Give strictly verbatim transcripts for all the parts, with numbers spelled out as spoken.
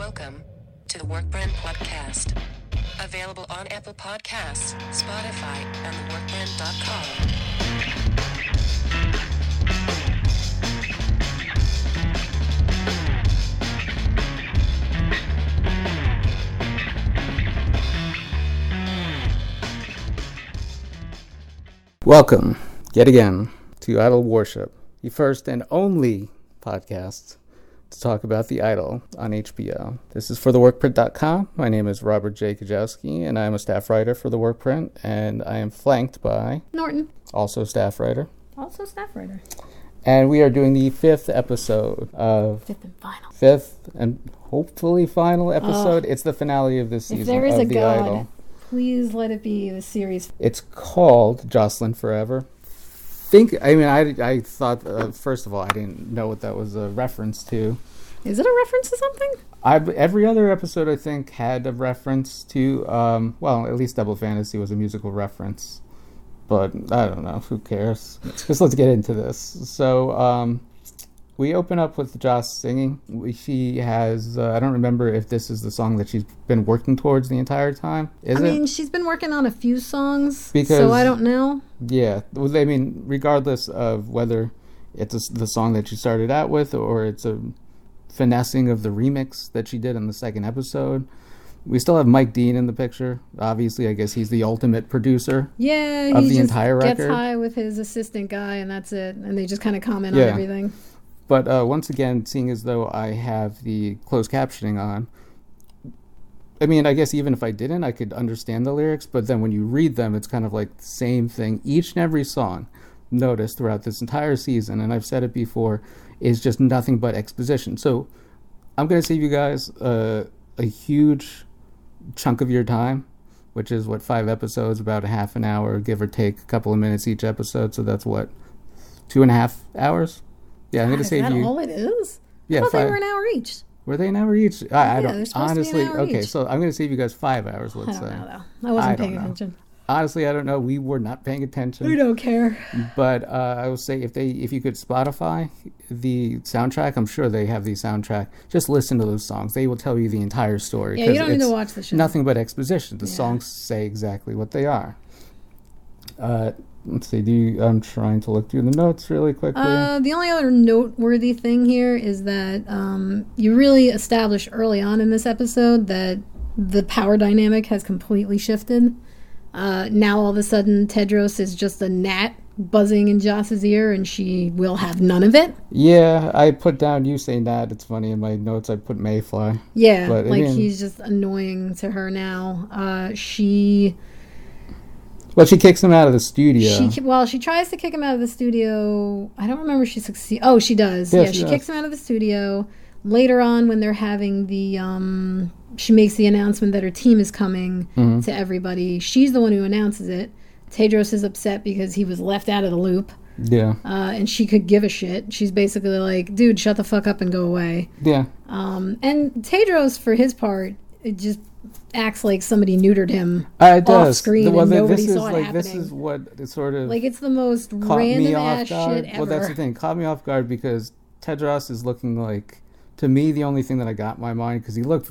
Welcome to the Workbrand Podcast. Available on Apple Podcasts, Spotify, and the workbrand dot com. Welcome, yet again, to Idol Worship, the first and only podcast to talk about The Idol on H B O. This is for the workprint dot com. My name is Robert J. Kajowski, and I am a staff writer for The Workprint, and I am flanked by Norton, also staff writer. Also staff writer. And we are doing the fifth episode of... Fifth and final. Fifth and hopefully final episode. Oh, it's the finale of this season of The Idol. If there is a God, Idol. Please let it be the series. It's called Jocelyn Forever. Think I mean I, I thought uh, first of all I didn't know what that was a reference to. Is it a reference to something? I every other episode I think had a reference to um, well at least Double Fantasy was a musical reference, but I don't know, who cares? Just let's get into this. So um, we open up with Joss singing. She has uh, I don't remember if this is the song that she's been working towards the entire time. Is I it? mean she's been working on a few songs, because, so I don't know. Yeah, I mean, regardless of whether it's a, the song that she started out with or it's a finessing of the remix that she did in the second episode, we still have Mike Dean in the picture. Obviously, I guess he's the ultimate producer yeah, of the entire record. Yeah, he just gets high with his assistant guy, and that's it. And they just kind of comment yeah. on everything. But uh, once again, seeing as though I have the closed captioning on, I mean, I guess even if I didn't, I could understand the lyrics, but then when you read them, it's kind of like the same thing. Each and every song, noticed throughout this entire season, and I've said it before, is just nothing but exposition. So I'm going to save you guys uh, a huge chunk of your time, which is, what, five episodes, about a half an hour, give or take a couple of minutes each episode. So that's, what, two and a half hours? Yeah, I'm going to save you. Is that all it is? Yeah, five. They were an hour each. Were they an hour each? I, I yeah, don't honestly. Okay, each. So I'm going to save you guys five hours. Let's I don't say. Know, though. I wasn't I paying attention. Honestly, I don't know. We were not paying attention. We don't care. But uh, I will say, if they, if you could Spotify the soundtrack, I'm sure they have the soundtrack. Just listen to those songs. They will tell you the entire story. Yeah, you don't need to watch the show. Nothing but exposition. The yeah. songs say exactly what they are. Uh, let's see. Do you, I'm trying to look through the notes really quickly. Uh, the only other noteworthy thing here is that um, you really establish early on in this episode that the power dynamic has completely shifted. Uh, now all of a sudden, Tedros is just a gnat buzzing in Joss's ear, and she will have none of it. Yeah, I put down, you say gnat. It's funny, in my notes I put mayfly. Yeah, but, like I mean, he's just annoying to her now. Uh, she... Well, she kicks him out of the studio. She, well, she tries to kick him out of the studio. I don't remember if she succeeds. Oh, she does. Yeah, yeah she, she kicks does. him out of the studio. Later on, when they're having the... Um, she makes the announcement that her team is coming mm-hmm. to everybody. She's the one who announces it. Tedros is upset because he was left out of the loop. Yeah. Uh, and she could give a shit. She's basically like, dude, shut the fuck up and go away. Yeah. Um, and Tedros, for his part, it just... acts like somebody neutered him uh, off screen well, and nobody saw it like, happening. This is what sort of like it's the most random ass shit ever. Well, that's the thing. Caught me off guard because Tedros is looking like, to me, the only thing that I got in my mind, because he looked,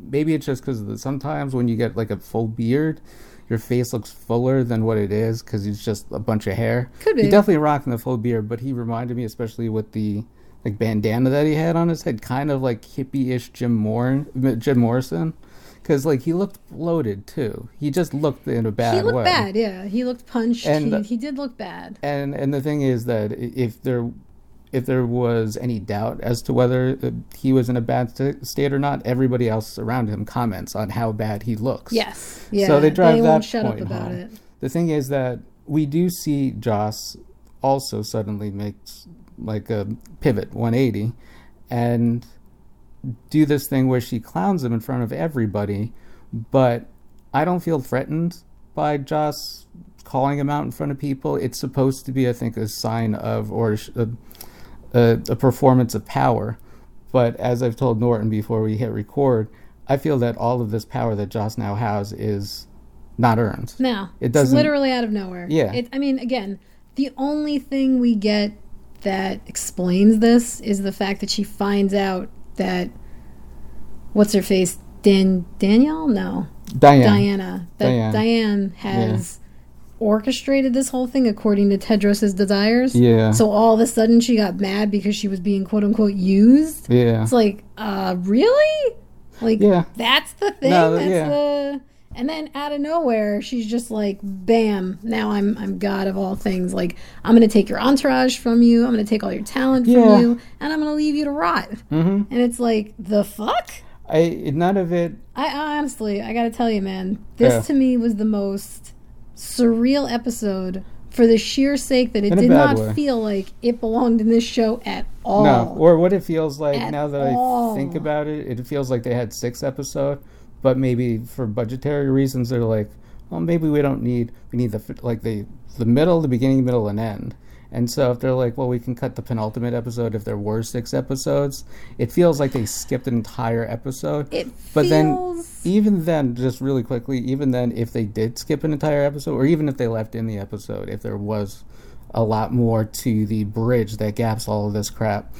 maybe it's just because of the, sometimes when you get like a full beard, your face looks fuller than what it is because it's just a bunch of hair. Could be. He definitely rocking the full beard, but he reminded me, especially with the like bandana that he had on his head, kind of like hippie-ish Jim, Mor- Jim Morrison. Because, like, he looked bloated, too. He just looked in a bad way. He looked way. bad, yeah. He looked punched. And, he, he did look bad. And and the thing is that if there if there was any doubt as to whether he was in a bad st- state or not, everybody else around him comments on how bad he looks. Yes. Yeah. So they drive they that won't shut point up about home. It. The thing is that we do see Joss also suddenly makes, like, a pivot one eighty. And... do this thing where she clowns him in front of everybody, but I don't feel threatened by Joss calling him out in front of people. It's supposed to be, I think, a sign of or a, a, a performance of power. But as I've told Norton before we hit record, I feel that all of this power that Joss now has is not earned. No, it doesn't. It's literally out of nowhere. Yeah. It, I mean, again, the only thing we get that explains this is the fact that she finds out that what's her face? Dan Danielle? No. Diane. Diana. That Diane. Diane has yeah. orchestrated this whole thing according to Tedros' desires. Yeah. So all of a sudden she got mad because she was being quote unquote used. Yeah. It's like, uh, really? Like, yeah. that's the thing? No, that's yeah. the... And then out of nowhere, she's just like, bam, now I'm I'm God of all things. Like, I'm going to take your entourage from you. I'm going to take all your talent yeah. from you. And I'm going to leave you to rot. Mm-hmm. And it's like, the fuck? I none of it. I honestly, I got to tell you, man, this yeah. to me was the most surreal episode for the sheer sake that it did not way. feel like it belonged in this show at all. No, or what it feels like at now that all. I think about it, it feels like they had six episodes. But maybe for budgetary reasons, they're like, well, maybe we don't need, we need the, like, the the middle, the beginning, middle, and end. And so if they're like, well, we can cut the penultimate episode if there were six episodes, it feels like they skipped an entire episode. It but feels... then, even then, just really quickly, even then, if they did skip an entire episode, or even if they left in the episode, if there was a lot more to the bridge that gaps all of this crap,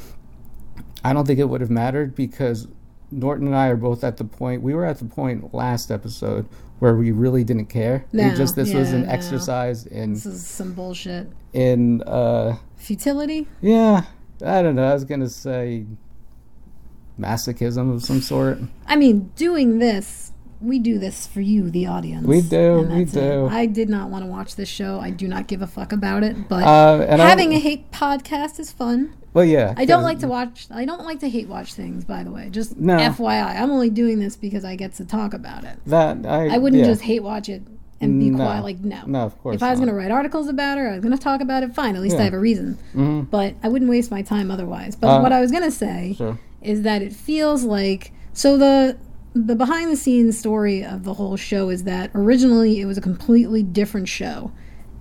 I don't think it would have mattered because... Norton and I are both at the point, we were at the point last episode where we really didn't care. No, we just, this yeah, was an no. exercise in... This is some bullshit. In, uh... futility? Yeah. I don't know. I was going to say masochism of some sort. I mean, doing this, we do this for you, the audience. We do, we do. It. I did not want to watch this show. I do not give a fuck about it, but uh, and having I, a hate podcast is fun. Well, yeah. I don't like to watch... I don't like to hate watch things, by the way. Just no. F Y I. I'm only doing this because I get to talk about it. That I, I wouldn't yeah. just hate watch it and be no. quiet. Like, no. No, of course If I was going to write articles about it, or I was going to talk about it, fine. At least yeah. I have a reason. Mm-hmm. But I wouldn't waste my time otherwise. But uh, what I was going to say sure. is that it feels like... So the... The behind-the-scenes story of the whole show is that originally it was a completely different show.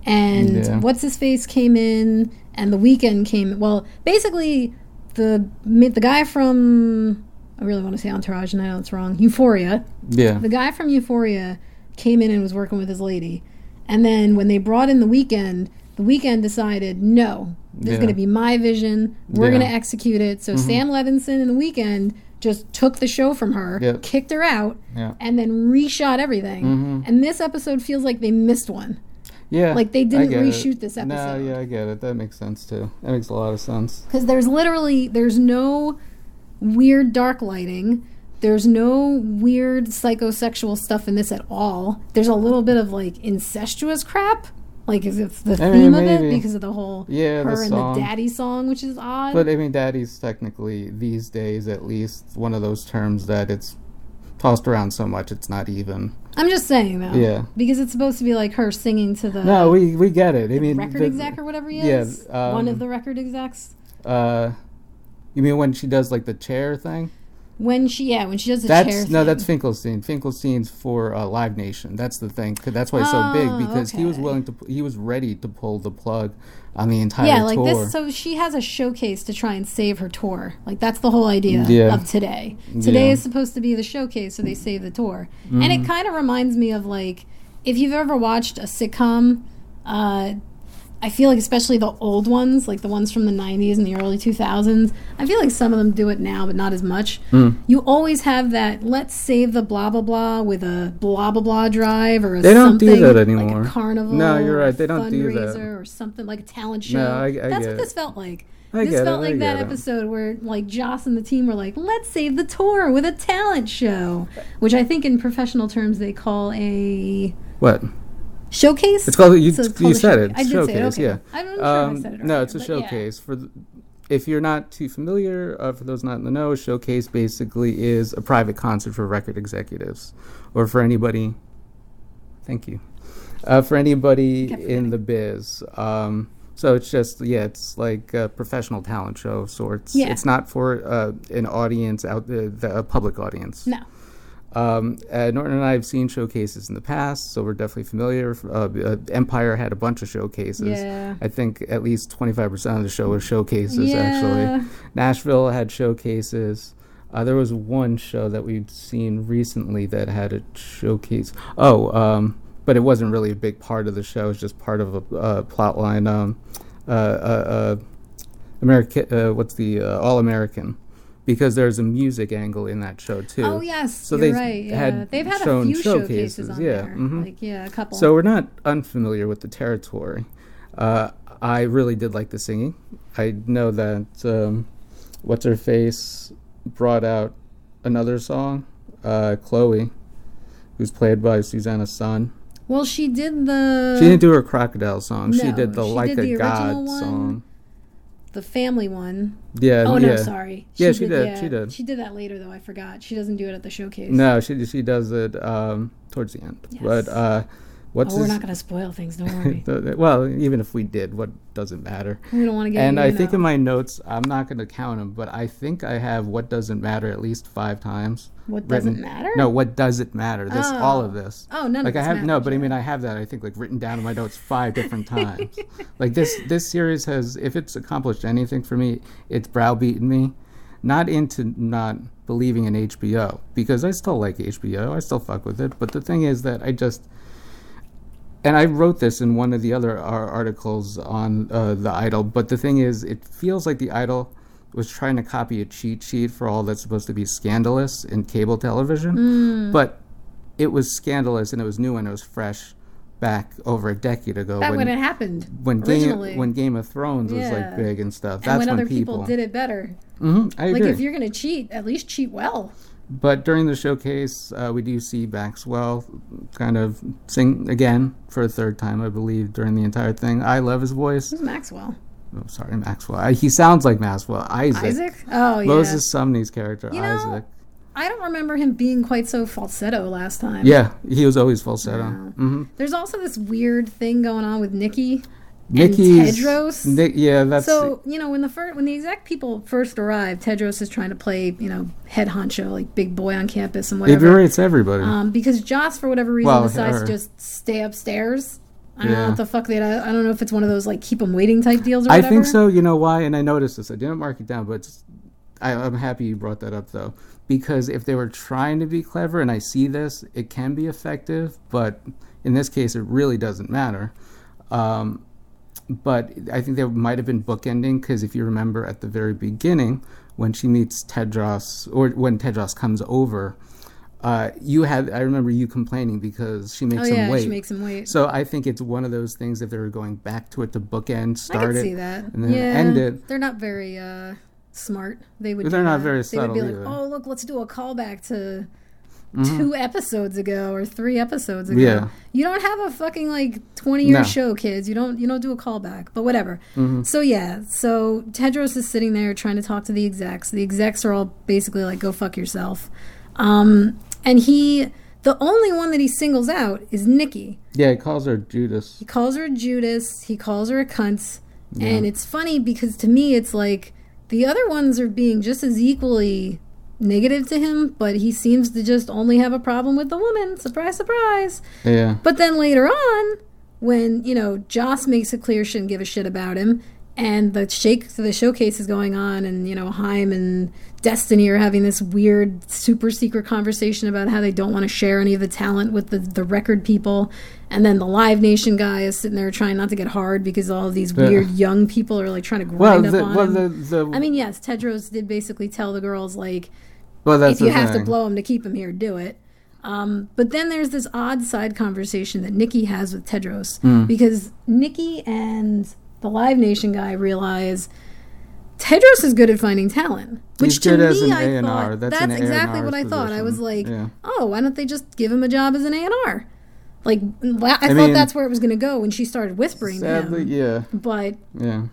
And yeah. What's-His-Face came in, and The Weeknd came... Well, basically, the the guy from... I really want to say Entourage, and I know it's wrong. Euphoria. Yeah. The guy from Euphoria came in and was working with his lady. And then when they brought in The Weeknd, The Weeknd decided, no, this yeah. is going to be my vision. We're yeah. going to execute it. So mm-hmm. Sam Levinson and The Weeknd... just took the show from her, yep. kicked her out, yep. and then reshot everything. Mm-hmm. And this episode feels like they missed one. Yeah. Like they didn't reshoot it. This episode. No, yeah, I get it. That makes sense, too. That makes a lot of sense. Because there's literally, there's no weird dark lighting. There's no weird psychosexual stuff in this at all. There's a little bit of, like, incestuous crap. Like, is it the I theme mean, of it because of the whole yeah, her the and the daddy song, which is odd? But, I mean, daddy's technically, these days at least, one of those terms that it's tossed around so much it's not even. I'm just saying, though. Yeah. Because it's supposed to be, like, her singing to the... No, we we get it. I mean... Record the, exec or whatever he is? Yeah. Um, one of the record execs? Uh, you mean when she does, like, the chair thing? When she, yeah, when she does the that's, chair thing. No, that's Finkelstein. Finkelstein's for uh, Live Nation. That's the thing. That's why it's oh, so big, because okay. he was willing to, he was ready to pull the plug on the entire tour. Yeah, like tour. This, so she has a showcase to try and save her tour. Like, that's the whole idea yeah. of today. Today yeah. is supposed to be the showcase, so they save the tour. Mm-hmm. And it kind of reminds me of, like, if you've ever watched a sitcom, uh, I feel like especially the old ones, like the ones from the nineties and the early two thousands, I feel like some of them do it now, but not as much. Mm. You always have that, let's save the blah, blah, blah with a blah, blah, blah drive or a they don't something. They don't do that anymore. Like a carnival. No, you're right. They don't do that. Or something like a talent show. No, I, I That's what it. This felt like. I this felt it, like that it. Episode where, like, Joss and the team were like, let's save the tour with a talent show, which I think in professional terms they call a... What? Showcase? It's called, you, so it's called you said showcase. It. It's I did showcase, say it, okay. yeah. I'm not sure um, if I said it earlier, no, it's a showcase. Yeah. For the, if you're not too familiar, uh, for those not in the know, a showcase basically is a private concert for record executives or for anybody, thank you, uh, for anybody in the biz. Um, so it's just, yeah, it's like a professional talent show of sorts. Yeah. It's not for uh, an audience, out the, the public audience. No. Um, uh, Norton and I have seen showcases in the past, so we're definitely familiar. Uh, uh, Empire had a bunch of showcases. Yeah. I think at least twenty-five percent of the show was showcases, yeah. actually. Nashville had showcases. Uh, there was one show that we'd seen recently that had a showcase. Oh, um, but it wasn't really a big part of the show. It was just part of a uh, plot line. Um, uh, uh, uh, America, uh, what's the uh, All-American? because there's a music angle in that show too. Oh yes, so you're right. Yeah. Had They've had shown a few showcases, showcases on yeah, there, mm-hmm. like yeah, a couple. So we're not unfamiliar with the territory. Uh, I really did like the singing. I know that um, what's her face brought out another song, uh, Chloe, who's played by Susanna Son. Well, she did the. She didn't do her crocodile song. No, she did the she Like did a the God one, song. The family one. Yeah. Oh no, yeah. sorry. She yeah, did, she did. Yeah, she did. She did that later though. I forgot. She doesn't do it at the showcase. No, she she does it um, towards the end. Yes. But uh, what's? Oh, we're not going to spoil things. Don't worry. the, well, even if we did, what does it matter? We don't want to get. And I think out. in my notes, I'm not going to count them, but I think I have "What Doesn't Matter" at least five times. What written, doesn't matter? No, what does it matter? This, oh. all of this. Oh, none like of I have no, but I mean, I have that. I think like written down in my notes five different times. Like this, this series has, if it's accomplished anything for me, it's browbeaten me, not into not believing in H B O because I still like H B O. I still fuck with it. But the thing is that I just, and I wrote this in one of the other articles on uh, the Idol. But the thing is, it feels like the Idol was trying to copy a cheat sheet for all that's supposed to be scandalous in cable television. Mm. But it was scandalous, and it was new, and it was fresh back over a decade ago. Back when, when it happened, when originally. Game, when Game of Thrones yeah. was, like, big and stuff. And that's when, when other people, people did it better. Mm-hmm, I agree. Like, if you're going to cheat, at least cheat well. But during the showcase, uh, we do see Maxwell kind of sing again for a third time, I believe, during the entire thing. I love his voice. Who's Maxwell? Oh, sorry, Maxwell. I, he sounds like Maxwell. Isaac. Isaac? Oh, yeah. Moses Sumney's character, you know, Isaac. I don't remember him being quite so falsetto last time. Yeah, he was always falsetto. Yeah. Mm-hmm. There's also this weird thing going on with Nikki Nikki's, and Tedros. Nick, yeah, that's... So, you know, when the fir- when the exec people first arrived, Tedros is trying to play, you know, head honcho, like big boy on campus and whatever. He berates everybody. Um, because Joss, for whatever reason, well, decides her. to just stay upstairs. I don't yeah. know what the fuck they. I don't know if it's one of those like keep them waiting type deals or whatever. I think so. You know why? And I noticed this. I didn't mark it down, but it's, I, I'm happy you brought that up though, because if they were trying to be clever, and I see this, it can be effective. But in this case, it really doesn't matter. Um, but I think there might have been bookending because if you remember at the very beginning when she meets Tedros, or when Tedros comes over. Uh, you had I remember you complaining because she makes oh, yeah, him wait. She makes him wait. So I think it's one of those things if they were going back to it to bookend, start I could it, see that. and then yeah. end it. They're not very uh, smart. They would. They're not that. very subtle. They would be like, either. "Oh, look, let's do a callback to mm-hmm. two episodes ago or three episodes ago." Yeah. You don't have a fucking like twenty-year no. show, kids. You don't. You don't do a callback. But whatever. Mm-hmm. So yeah. So Tedros is sitting there trying to talk to the execs. The execs are all basically like, "Go fuck yourself." Um. And he, the only one that he singles out is Nikki. Yeah, he calls her Judas. He calls her Judas. He calls her a cunt. Yeah. And it's funny because to me it's like the other ones are being just as equally negative to him, but he seems to just only have a problem with the woman. Surprise, surprise. Yeah. But then later on, when, you know, Joss makes it clear she shouldn't give a shit about him, and the shake, the showcase is going on, and, you know, Haim and Destiny are having this weird, super secret conversation about how they don't want to share any of the talent with the, the record people. And then the Live Nation guy is sitting there trying not to get hard because all of these yeah. weird young people are, like, trying to grind well, the, up on well, him. The, the, I mean, yes, Tedros did basically tell the girls, like, well, if you have thing. to blow him to keep him here, do it. Um, but then there's this odd side conversation that Nikki has with Tedros mm. because Nikki and... the Live Nation guy realized Tedros is good at finding talent, which He's to good me as an I A and R. thought that's, that's exactly what I position. thought. I was like, yeah. oh, why don't they just give him a job as an A and R? Like, I, I thought mean, that's where it was going to go when she started whispering sadly, to him. Yeah, but yeah,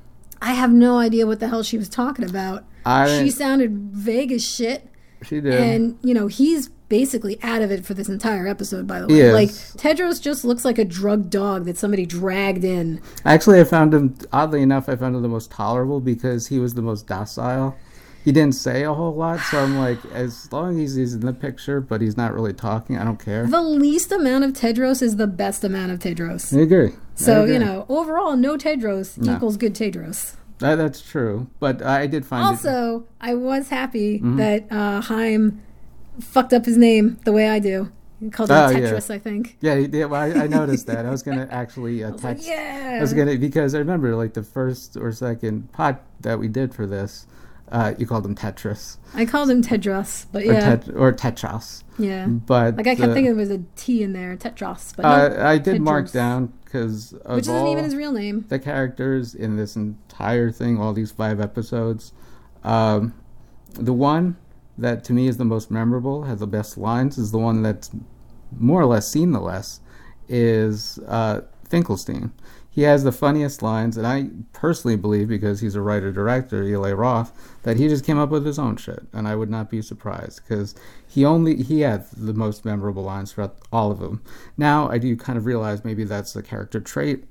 I have no idea what the hell she was talking about. I, she sounded vague as shit. She did, and you know he's basically out of it for this entire episode, by the way. Yes. Like, Tedros just looks like a drug dog that somebody dragged in. Actually, I found him, oddly enough, I found him the most tolerable because he was the most docile. He didn't say a whole lot, so I'm like, as long as he's in the picture, but he's not really talking, I don't care. The least amount of Tedros is the best amount of Tedros. I agree. So, I agree. you know, overall, no Tedros no. equals good Tedros. That, that's true, but I did find also, it... Also, I was happy mm-hmm. that uh, Haim... fucked up his name the way I do. He called oh, him Tetris, yeah. I think. Yeah, yeah well, I, I noticed that. I was going to actually uh, text. I was like, yeah. I was gonna, because I remember like the first or second pot that we did for this, Uh, you called him Tetris. I called him Tedros, but yeah. Or, tet- or Tetros. Yeah. But like I kept uh, thinking there was a T in there, Tetros. But no, uh, I did Tedros. Mark down because of Which isn't all even his real name. The characters in this entire thing, all these five episodes, um, the one that to me is the most memorable, has the best lines, is the one that's more or less seen the less, is uh, Finkelstein. He has the funniest lines, and I personally believe, because he's a writer-director, Eli Roth, that he just came up with his own shit, and I would not be surprised, because he only he had the most memorable lines throughout all of them. Now, I do kind of realize maybe that's a character trait,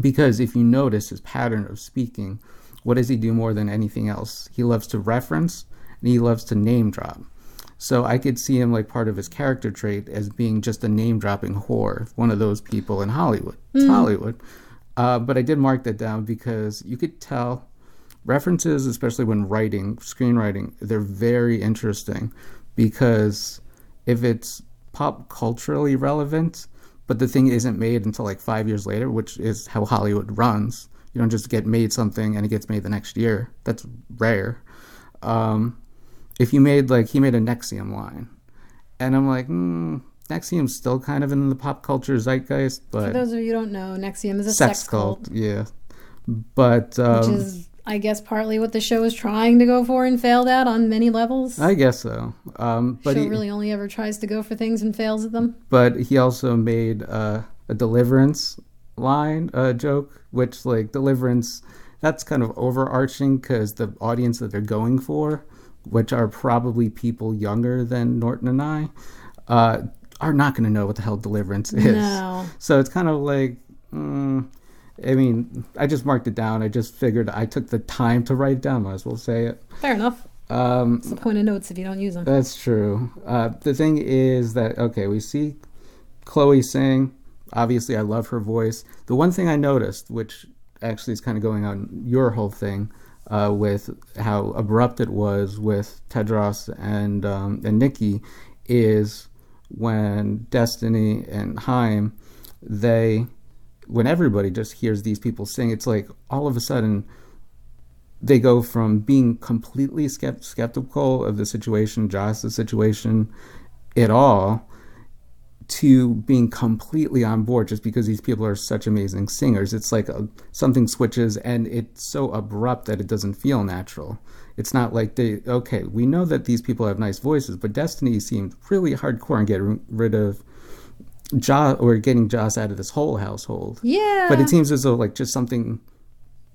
because if you notice his pattern of speaking, what does he do more than anything else? He loves to reference, and he loves to name drop. So I could see him, like, part of his character trait as being just a name-dropping whore, one of those people in Hollywood. It's mm. Hollywood. Uh, but I did mark that down because you could tell references, especially when writing, screenwriting, they're very interesting because if it's pop culturally relevant, but the thing isn't made until like five years later, which is how Hollywood runs. You don't just get made something and it gets made the next year. That's rare. Um, if you made like, he made a N X I V M line and I'm like, hmm. N X I V M's still kind of in the pop culture zeitgeist, but for those of you who don't know, N X I V M is a sex, sex cult. cult. Yeah, but um, which is, I guess, partly what the show is trying to go for and failed at on many levels. I guess so. Um, but the show he, really only ever tries to go for things and fails at them. But he also made uh, a Deliverance line uh, joke, which like Deliverance, that's kind of overarching because the audience that they're going for, which are probably people younger than Norton and I. Uh, are not going to know what the hell Deliverance is. No. So it's kind of like, mm, I mean, I just marked it down. I just figured I took the time to write it down. Might as well say it. Fair enough. Um, it's the point of notes if you don't use them. That's true. Uh, the thing is that, okay, we see Chloe sing. Obviously, I love her voice. The one thing I noticed, which actually is kind of going on your whole thing, uh, with how abrupt it was with Tedros and, um, and Nikki, is when Destiny and Haim, they, when everybody just hears these people sing, it's like all of a sudden they go from being completely skept- skeptical of the situation, Joss's situation, at all, to being completely on board just because these people are such amazing singers. It's like a, something switches and it's so abrupt that it doesn't feel natural. It's not like they, okay, we know that these people have nice voices, but Destiny seemed really hardcore in getting rid of Joss, or getting Joss out of this whole household. Yeah. But it seems as though, like, just something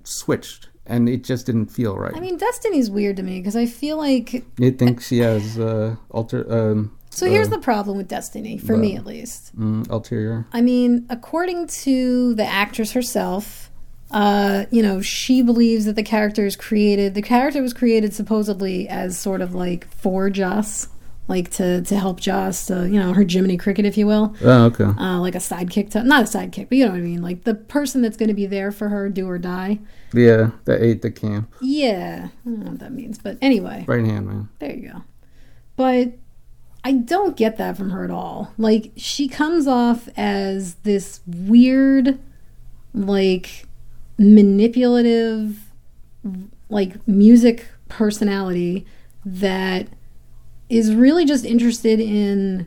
switched, and it just didn't feel right. I mean, Destiny's weird to me, because I feel like... You think she has uh, alter... Um, so here's uh, the problem with Destiny, for the, me at least. Mm, ulterior. I mean, according to the actress herself... Uh, you know, she believes that the character is created. The character was created supposedly as sort of like for Joss, like to, to help Joss, to, you know, her Jiminy Cricket, if you will. Oh, okay. Uh, like a sidekick to, not a sidekick, but you know what I mean? Like the person that's going to be there for her, do or die. Yeah, the aide that camp. Yeah. I don't know what that means, but anyway. Right hand man. There you go. But I don't get that from her at all. Like, she comes off as this weird, like... manipulative, like, music personality that is really just interested in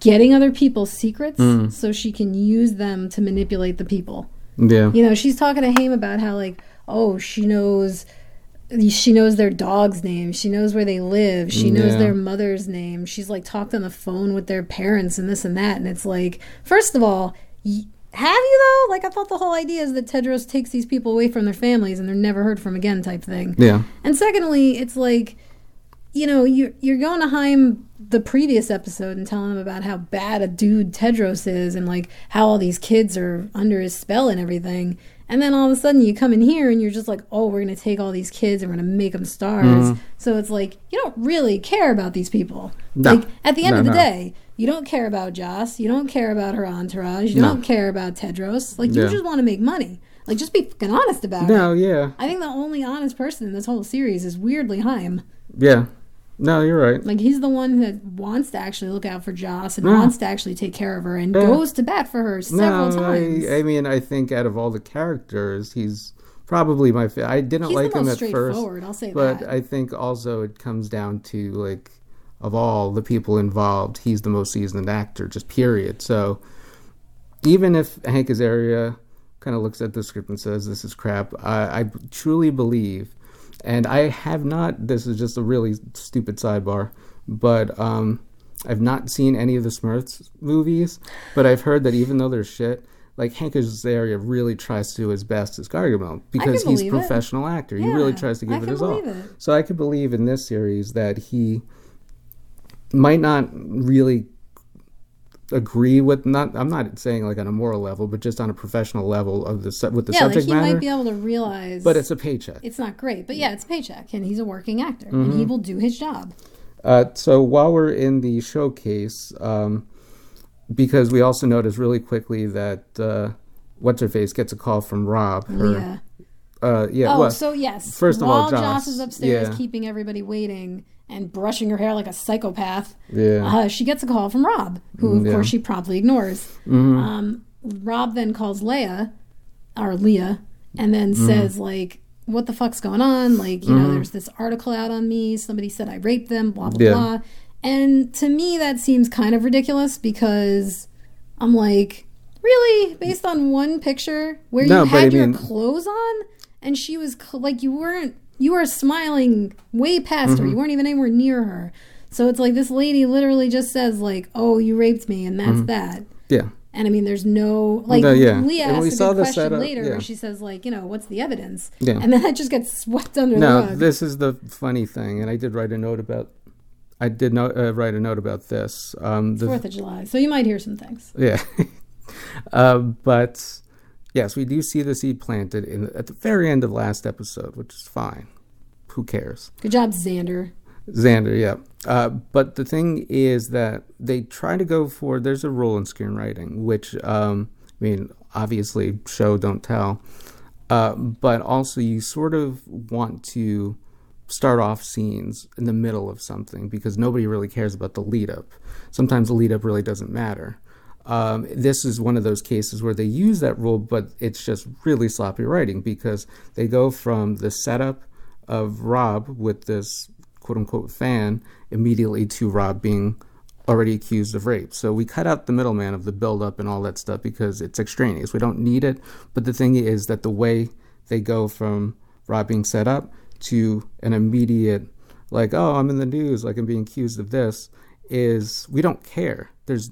getting other people's secrets mm. so she can use them to manipulate the people. Yeah. You know, she's talking to Haim about how, like, oh, she knows... She knows their dog's name. She knows where they live. She knows yeah. their mother's name. She's, like, talked on the phone with their parents and this and that. And it's like, first of all... Y- Have you, though? Like, I thought the whole idea is that Tedros takes these people away from their families and they're never heard from again type thing. Yeah. And secondly, it's like, you know, you're, you're going to Haim the previous episode and telling him about how bad a dude Tedros is and, like, how all these kids are under his spell and everything. And then all of a sudden you come in here and you're just like, oh, we're going to take all these kids and we're going to make them stars. Mm-hmm. So it's like, you don't really care about these people. No. Like, at the end no, of the no. day... You don't care about Joss. You don't care about her entourage. You no. don't care about Tedros. Like, you yeah. just want to make money. Like, just be fucking honest about no, it. No, yeah. I think the only honest person in this whole series is weirdly Haim. Yeah. No, you're right. Like, he's the one that wants to actually look out for Joss and no. wants to actually take care of her and yeah. goes to bat for her several no, times. I, I mean, I think out of all the characters, he's... probably my favorite. I didn't He's like him at first, I'll say but that. I think also it comes down to, like, of all the people involved, he's the most seasoned actor, just period. So even if Hank Azaria kind of looks at the script and says, this is crap, I, I truly believe, and I have not, this is just a really stupid sidebar, but um, I've not seen any of the Smurfs movies, but I've heard that even though they're shit, like, Hank Azaria really tries to do his best as Gargamel because he's a professional it. actor. Yeah, he really tries to give I it his all. It. So I could believe in this series that he might not really agree with, not I'm not saying like on a moral level, but just on a professional level of the with the yeah, subject like he matter. He might be able to realize, but it's a paycheck. It's not great, but yeah, it's a paycheck, and he's a working actor, mm-hmm. and he will do his job. Uh, so while we're in the showcase, um, because we also notice really quickly that uh, what's-her-face gets a call from Rob. Her, yeah. Uh, yeah. Oh, well, so yes. First of all, Joss. Joss is upstairs yeah. keeping everybody waiting and brushing her hair like a psychopath. Yeah. Uh, she gets a call from Rob, who, of yeah. course, she promptly ignores. Mm-hmm. Um, Rob then calls Leia, or Leah, and then mm-hmm. says, like, what the fuck's going on? Like, you mm-hmm. know, there's this article out on me. Somebody said I raped them, blah, blah, yeah. blah. And to me, that seems kind of ridiculous because I'm like, really? Based on one picture where no, you had your mean... clothes on and she was cl- like, you weren't, you were smiling way past mm-hmm. her. You weren't even anywhere near her. So it's like this lady literally just says like, oh, you raped me and that's mm-hmm. that. Yeah. And I mean, there's no, like, no, yeah. Leah asked a good saw question setup, later yeah. where she says, like, you know, what's the evidence? Yeah. And then that just gets swept under no, the rug. No, this is the funny thing. And I did write a note about I did not uh, write a note about this. Um, the, Fourth of July, so you might hear some things. Yeah, uh, but yes, we do see the seed planted in at the very end of the last episode, which is fine. Who cares? Good job, Xander. Xander, yeah. Uh, but the thing is that they try to go for. There's a rule in screenwriting, which um, I mean, obviously, show don't tell. Uh, but also, you sort of want to start off scenes in the middle of something because nobody really cares about the lead up. Sometimes the lead up really doesn't matter. Um, this is one of those cases where they use that rule, but it's just really sloppy writing because they go from the setup of Rob with this quote unquote fan immediately to Rob being already accused of rape. So we cut out the middleman of the buildup and all that stuff because it's extraneous. We don't need it. But the thing is that the way they go from Rob being set up to an immediate, like, oh, I'm in the news, like I'm being accused of this, is we don't care. There's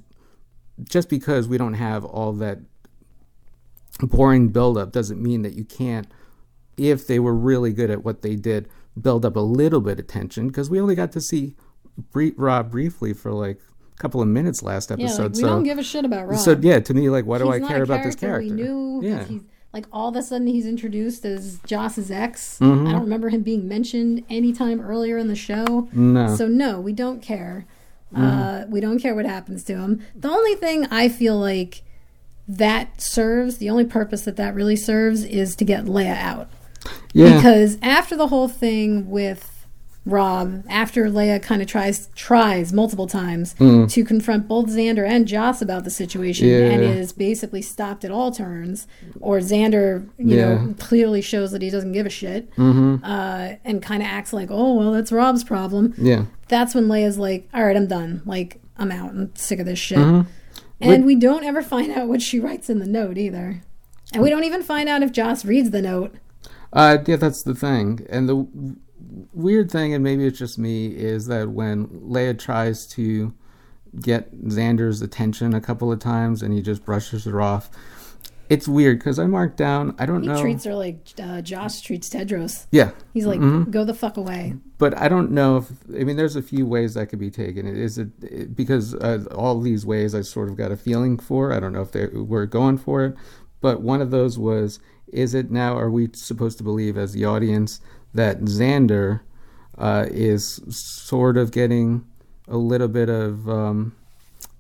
just because we don't have all that boring buildup doesn't mean that you can't, if they were really good at what they did, build up a little bit of tension because we only got to see brief, Rob briefly for like a couple of minutes last episode. Yeah, like, we so, don't give a shit about Rob. So yeah, to me, like, why he's do I care about this character? We knew yeah. he's Like, all of a sudden, he's introduced as Joss's ex. Mm-hmm. I don't remember him being mentioned any time earlier in the show. No. So, no, we don't care. Mm-hmm. Uh, we don't care what happens to him. The only thing I feel like that serves, the only purpose that that really serves is to get Leia out. Yeah. Because after the whole thing with Rob, after Leia kind of tries, tries multiple times mm-hmm. to confront both Xander and Joss about the situation yeah. and is basically stopped at all turns, or Xander, you yeah. know, clearly shows that he doesn't give a shit mm-hmm. uh, and kind of acts like, oh, well, that's Rob's problem. Yeah. That's when Leia's like, all right, I'm done. Like, I'm out. I'm sick of this shit. Mm-hmm. And we-, we don't ever find out what she writes in the note either. And we don't even find out if Joss reads the note. Uh, yeah, that's the thing. And the weird thing, and maybe it's just me, is that when Leia tries to get Xander's attention a couple of times and he just brushes her off, it's weird because I marked down, I don't he know. He treats her like uh, Josh treats Tedros. Yeah. He's like, mm-hmm. go the fuck away. But I don't know if, I mean, there's a few ways that could be taken. It is it, it, because uh, all these ways I sort of got a feeling for. I don't know if they were going for it. But one of those was, is it now, are we supposed to believe as the audience that Xander uh, is sort of getting a little bit of um,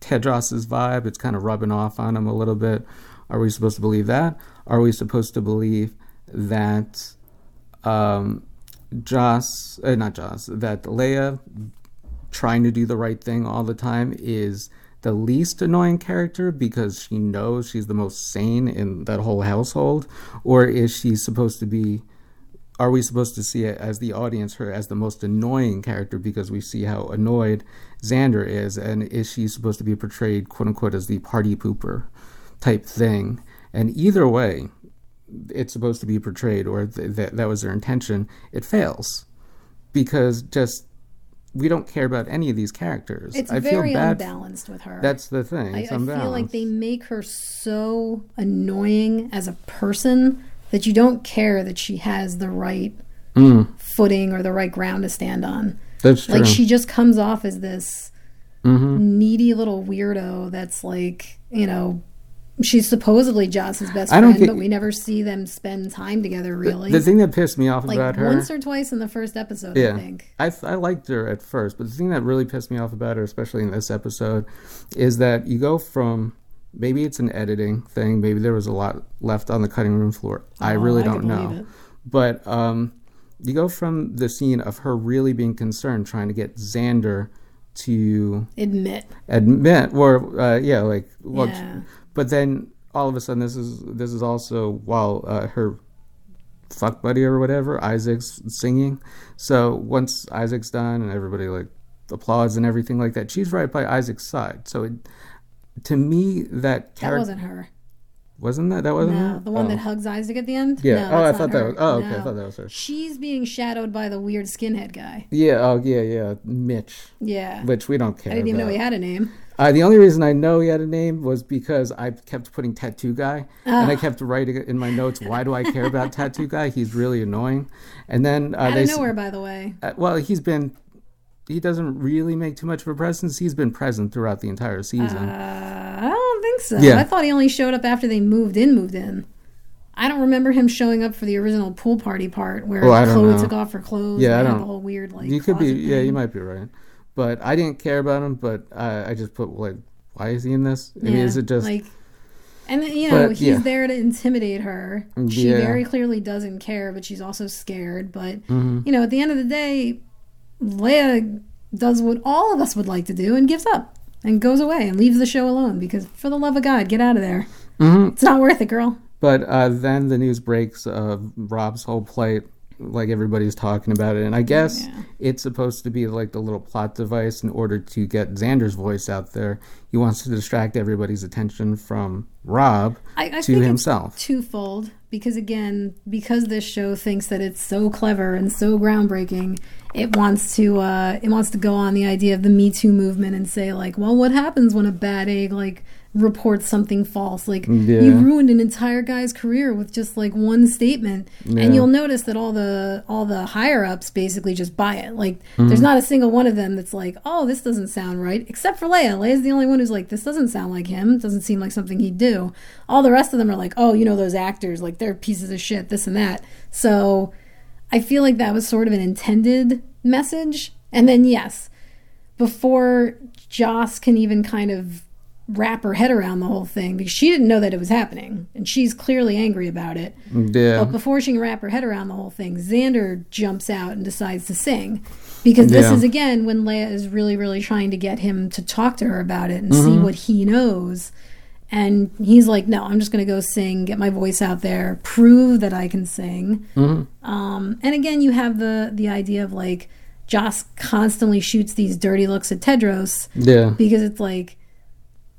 Tedros' vibe? It's kind of rubbing off on him a little bit. Are we supposed to believe that? Are we supposed to believe that um, Joss, uh, not Joss, that Leia trying to do the right thing all the time is the least annoying character because she knows she's the most sane in that whole household? Or is she supposed to be, are we supposed to see it as the audience, her as the most annoying character because we see how annoyed Xander is? And is she supposed to be portrayed, quote unquote, as the party pooper type thing? And either way, it's supposed to be portrayed, or th- that that was their intention, it fails. Because just, we don't care about any of these characters. It's I very feel bad. unbalanced with her. That's the thing. I, I feel like they make her so annoying as a person that you don't care that she has the right mm. footing or the right ground to stand on. That's true. Like, she just comes off as this mm-hmm. needy little weirdo that's like, you know, she's supposedly Joss's best friend, get, but we never see them spend time together, really. The, the thing that pissed me off like about her... Like, once or twice in the first episode, yeah, I think. I, I liked her at first, but the thing that really pissed me off about her, especially in this episode, is that you go from... Maybe it's an editing thing. Maybe there was a lot left on the cutting room floor. Oh, I really I don't know. But um, you go from the scene of her really being concerned, trying to get Xander to... Admit. Admit, or, uh, yeah, like... Well, yeah. But then all of a sudden, this is this is also while uh, her fuck buddy or whatever, Isaac's singing. So once Isaac's done and everybody like applauds and everything like that, she's right by Isaac's side. So it, to me, that character... That wasn't her. Wasn't that? That wasn't no, her? The one oh. that hugs Isaac at the end? Yeah. No, oh, I thought her. that was... Oh, okay. No. I thought that was her. She's being shadowed by the weird skinhead guy. Yeah. Oh, yeah, yeah. Mitch. Yeah. Which we don't care I didn't even about. know he had a name. Uh, the only reason I know he had a name was because I kept putting tattoo guy, oh. and I kept writing in my notes, why do I care about tattoo guy? He's really annoying. And then... Uh, Out they, of nowhere, by the way. Uh, well, he's been... He doesn't really make too much of a presence. He's been present throughout the entire season. Uh, I don't think so. Yeah. I thought he only showed up after they moved in, moved in. I don't remember him showing up for the original pool party part where oh, Chloe took off her clothes yeah, and I don't, the whole weird, like, you could be, thing. Yeah, you might be right. But I didn't care about him, but uh, I just put, like, why is he in this? I yeah, mean, is it just... Like, and, then, you know, but, he's yeah. there to intimidate her. She yeah. very clearly doesn't care, but she's also scared. But, mm-hmm. you know, at the end of the day... Leia does what all of us would like to do and gives up and goes away and leaves the show alone because, for the love of God, get out of there. Mm-hmm. It's not worth it, girl. But uh, then the news breaks of Rob's whole plight, like everybody's talking about it. And I guess yeah. it's supposed to be like the little plot device in order to get Xander's voice out there. He wants to distract everybody's attention from Rob I, I to think himself. It's twofold. Because, again, because this show thinks that it's so clever and so groundbreaking, it wants to uh, it wants to go on the idea of the Me Too movement and say, like, well, what happens when a bad egg, like, reports something false? Like, yeah. you ruined an entire guy's career with just, like, one statement. Yeah. And you'll notice that all the all the higher-ups basically just buy it. Like, mm-hmm. there's not a single one of them that's like, oh, this doesn't sound right, except for Leia. Leia's the only one who's like, this doesn't sound like him. It doesn't seem like something he'd do. All the rest of them are like, oh, you know, those actors, like, they're pieces of shit, this and that. So I feel like that was sort of an intended message. And then, yes, before Joss can even kind of wrap her head around the whole thing, because she didn't know that it was happening, and she's clearly angry about it. Yeah. But before she can wrap her head around the whole thing, Xander jumps out and decides to sing. Because this yeah. is, again, when Leia is really, really trying to get him to talk to her about it and mm-hmm. see what he knows. And he's like, no, I'm just going to go sing, get my voice out there, prove that I can sing. Mm-hmm. Um, and again, you have the the idea of, like, Joss constantly shoots these dirty looks at Tedros. Yeah. Because it's like,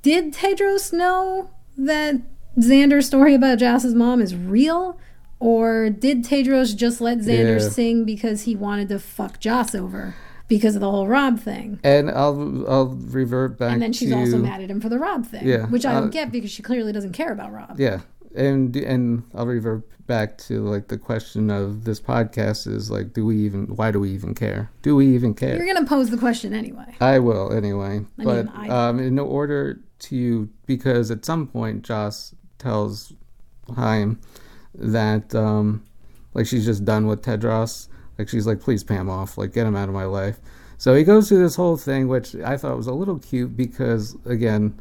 did Tedros know that Xander's story about Joss's mom is real? Or did Tedros just let Xander yeah. sing because he wanted to fuck Joss over? Because of the whole Rob thing. And I'll I'll revert back to... And then she's to, also mad at him for the Rob thing. Yeah. Which I don't I'll, get because she clearly doesn't care about Rob. Yeah. And and I'll revert back to, like, the question of this podcast is, like, do we even... Why do we even care? Do we even care? You're going to pose the question anyway. I will anyway. I but mean, I... Um, in order to... Because at some point, Joss tells Haim that, um, like, she's just done with Tedros. Like, she's like, please pay him off. Like, get him out of my life. So he goes through this whole thing, which I thought was a little cute because, again,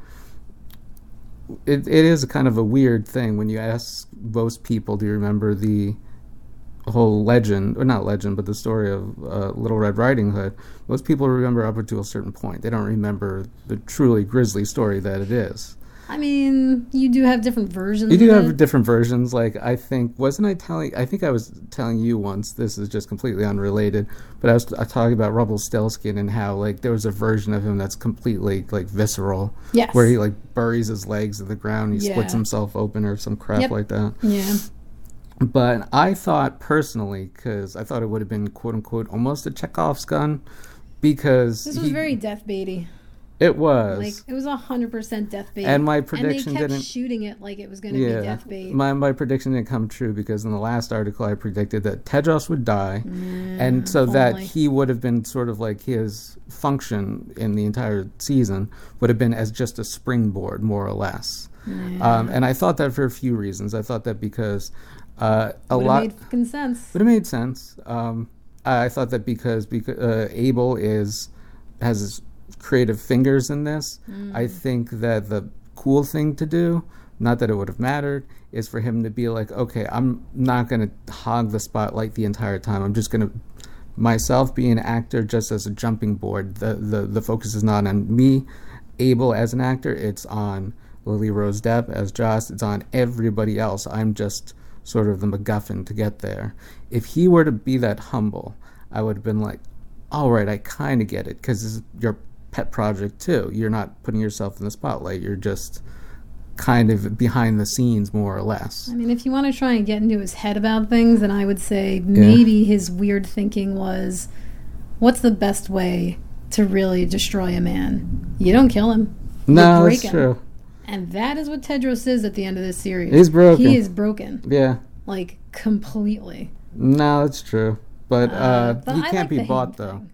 it it is kind of a weird thing when you ask most people, do you remember the whole legend, or not legend, but the story of uh, Little Red Riding Hood, most people remember up until a certain point. They don't remember the truly grisly story that it is. I mean, you do have different versions. You do of have it. different versions. Like, I think, wasn't I telling, I think I was telling you once, this is just completely unrelated, but I was I talking about Rumpelstiltskin and how, like, there was a version of him that's completely, like, visceral. Yes. Where he, like, buries his legs in the ground and he yeah. splits himself open or some crap yep. like that. Yeah. But I thought, personally, because I thought it would have been, quote unquote, almost a Chekhov's gun, because... This was he, very death-baity. It was. Like, it was one hundred percent death bait. And my prediction didn't... And they kept didn't, shooting it like it was going to yeah, be death bait. My, my prediction didn't come true because in the last article I predicted that Tedros would die mm, and so only. that he would have been sort of like his function in the entire season would have been as just a springboard, more or less. Mm. Um, and I thought that for a few reasons. I thought that because uh, a would lot... Would have made fucking sense. Would have made sense. Um, I, I thought that because, because uh, Abel is... has his creative fingers in this. Mm. I think that the cool thing to do, not that it would have mattered, is for him to be like, okay, I'm not going to hog the spotlight the entire time. I'm just going to myself be an actor just as a jumping board. The, the the focus is not on me, Abel, as an actor. It's on Lily Rose Depp as Joss. It's on everybody else. I'm just sort of the MacGuffin to get there. If he were to be that humble, I would have been like, all right, I kind of get it, because you're pet project too. You're not putting yourself in the spotlight. You're just kind of behind the scenes, more or less. I mean, if you want to try and get into his head about things, then I would say maybe yeah. his weird thinking was, what's the best way to really destroy a man? You don't kill him. No, break that's him. true. And that is what Tedros is at the end of this series. He's broken. He is broken. Yeah. Like, completely. No, that's true. But, uh, uh, but he I can't like be bought, though. Thing.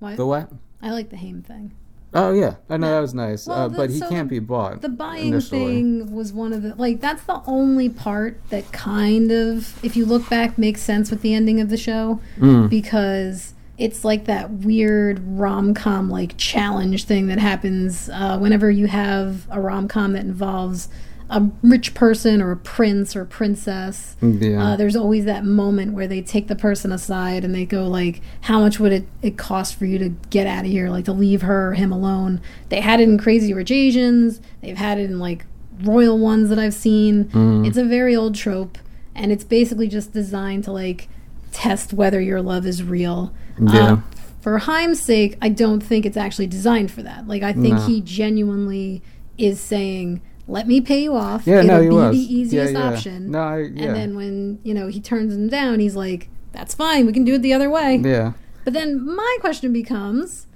What? The what? I like the Haim thing. Oh, yeah. I know, that was nice. Well, uh, but he so can't be bought. The buying initially. thing was one of the... Like, that's the only part that kind of, if you look back, makes sense with the ending of the show. Mm. Because it's like that weird rom-com, like, challenge thing that happens uh, whenever you have a rom-com that involves a rich person or a prince or princess. Yeah. Uh, there's always that moment where they take the person aside and they go like, how much would it, it cost for you to get out of here, like to leave her or him alone? They had it in Crazy Rich Asians. They've had it in like royal ones that I've seen. Mm. It's a very old trope, and it's basically just designed to like test whether your love is real. Yeah. Uh, for Haim's sake, I don't think it's actually designed for that. Like, I think no. he genuinely is saying... Let me pay you off. Yeah, It'll no, he be was. the easiest yeah, yeah. option. No, I, yeah. And then when, you know, he turns him down, he's like, that's fine. We can do it the other way. Yeah. But then my question becomes...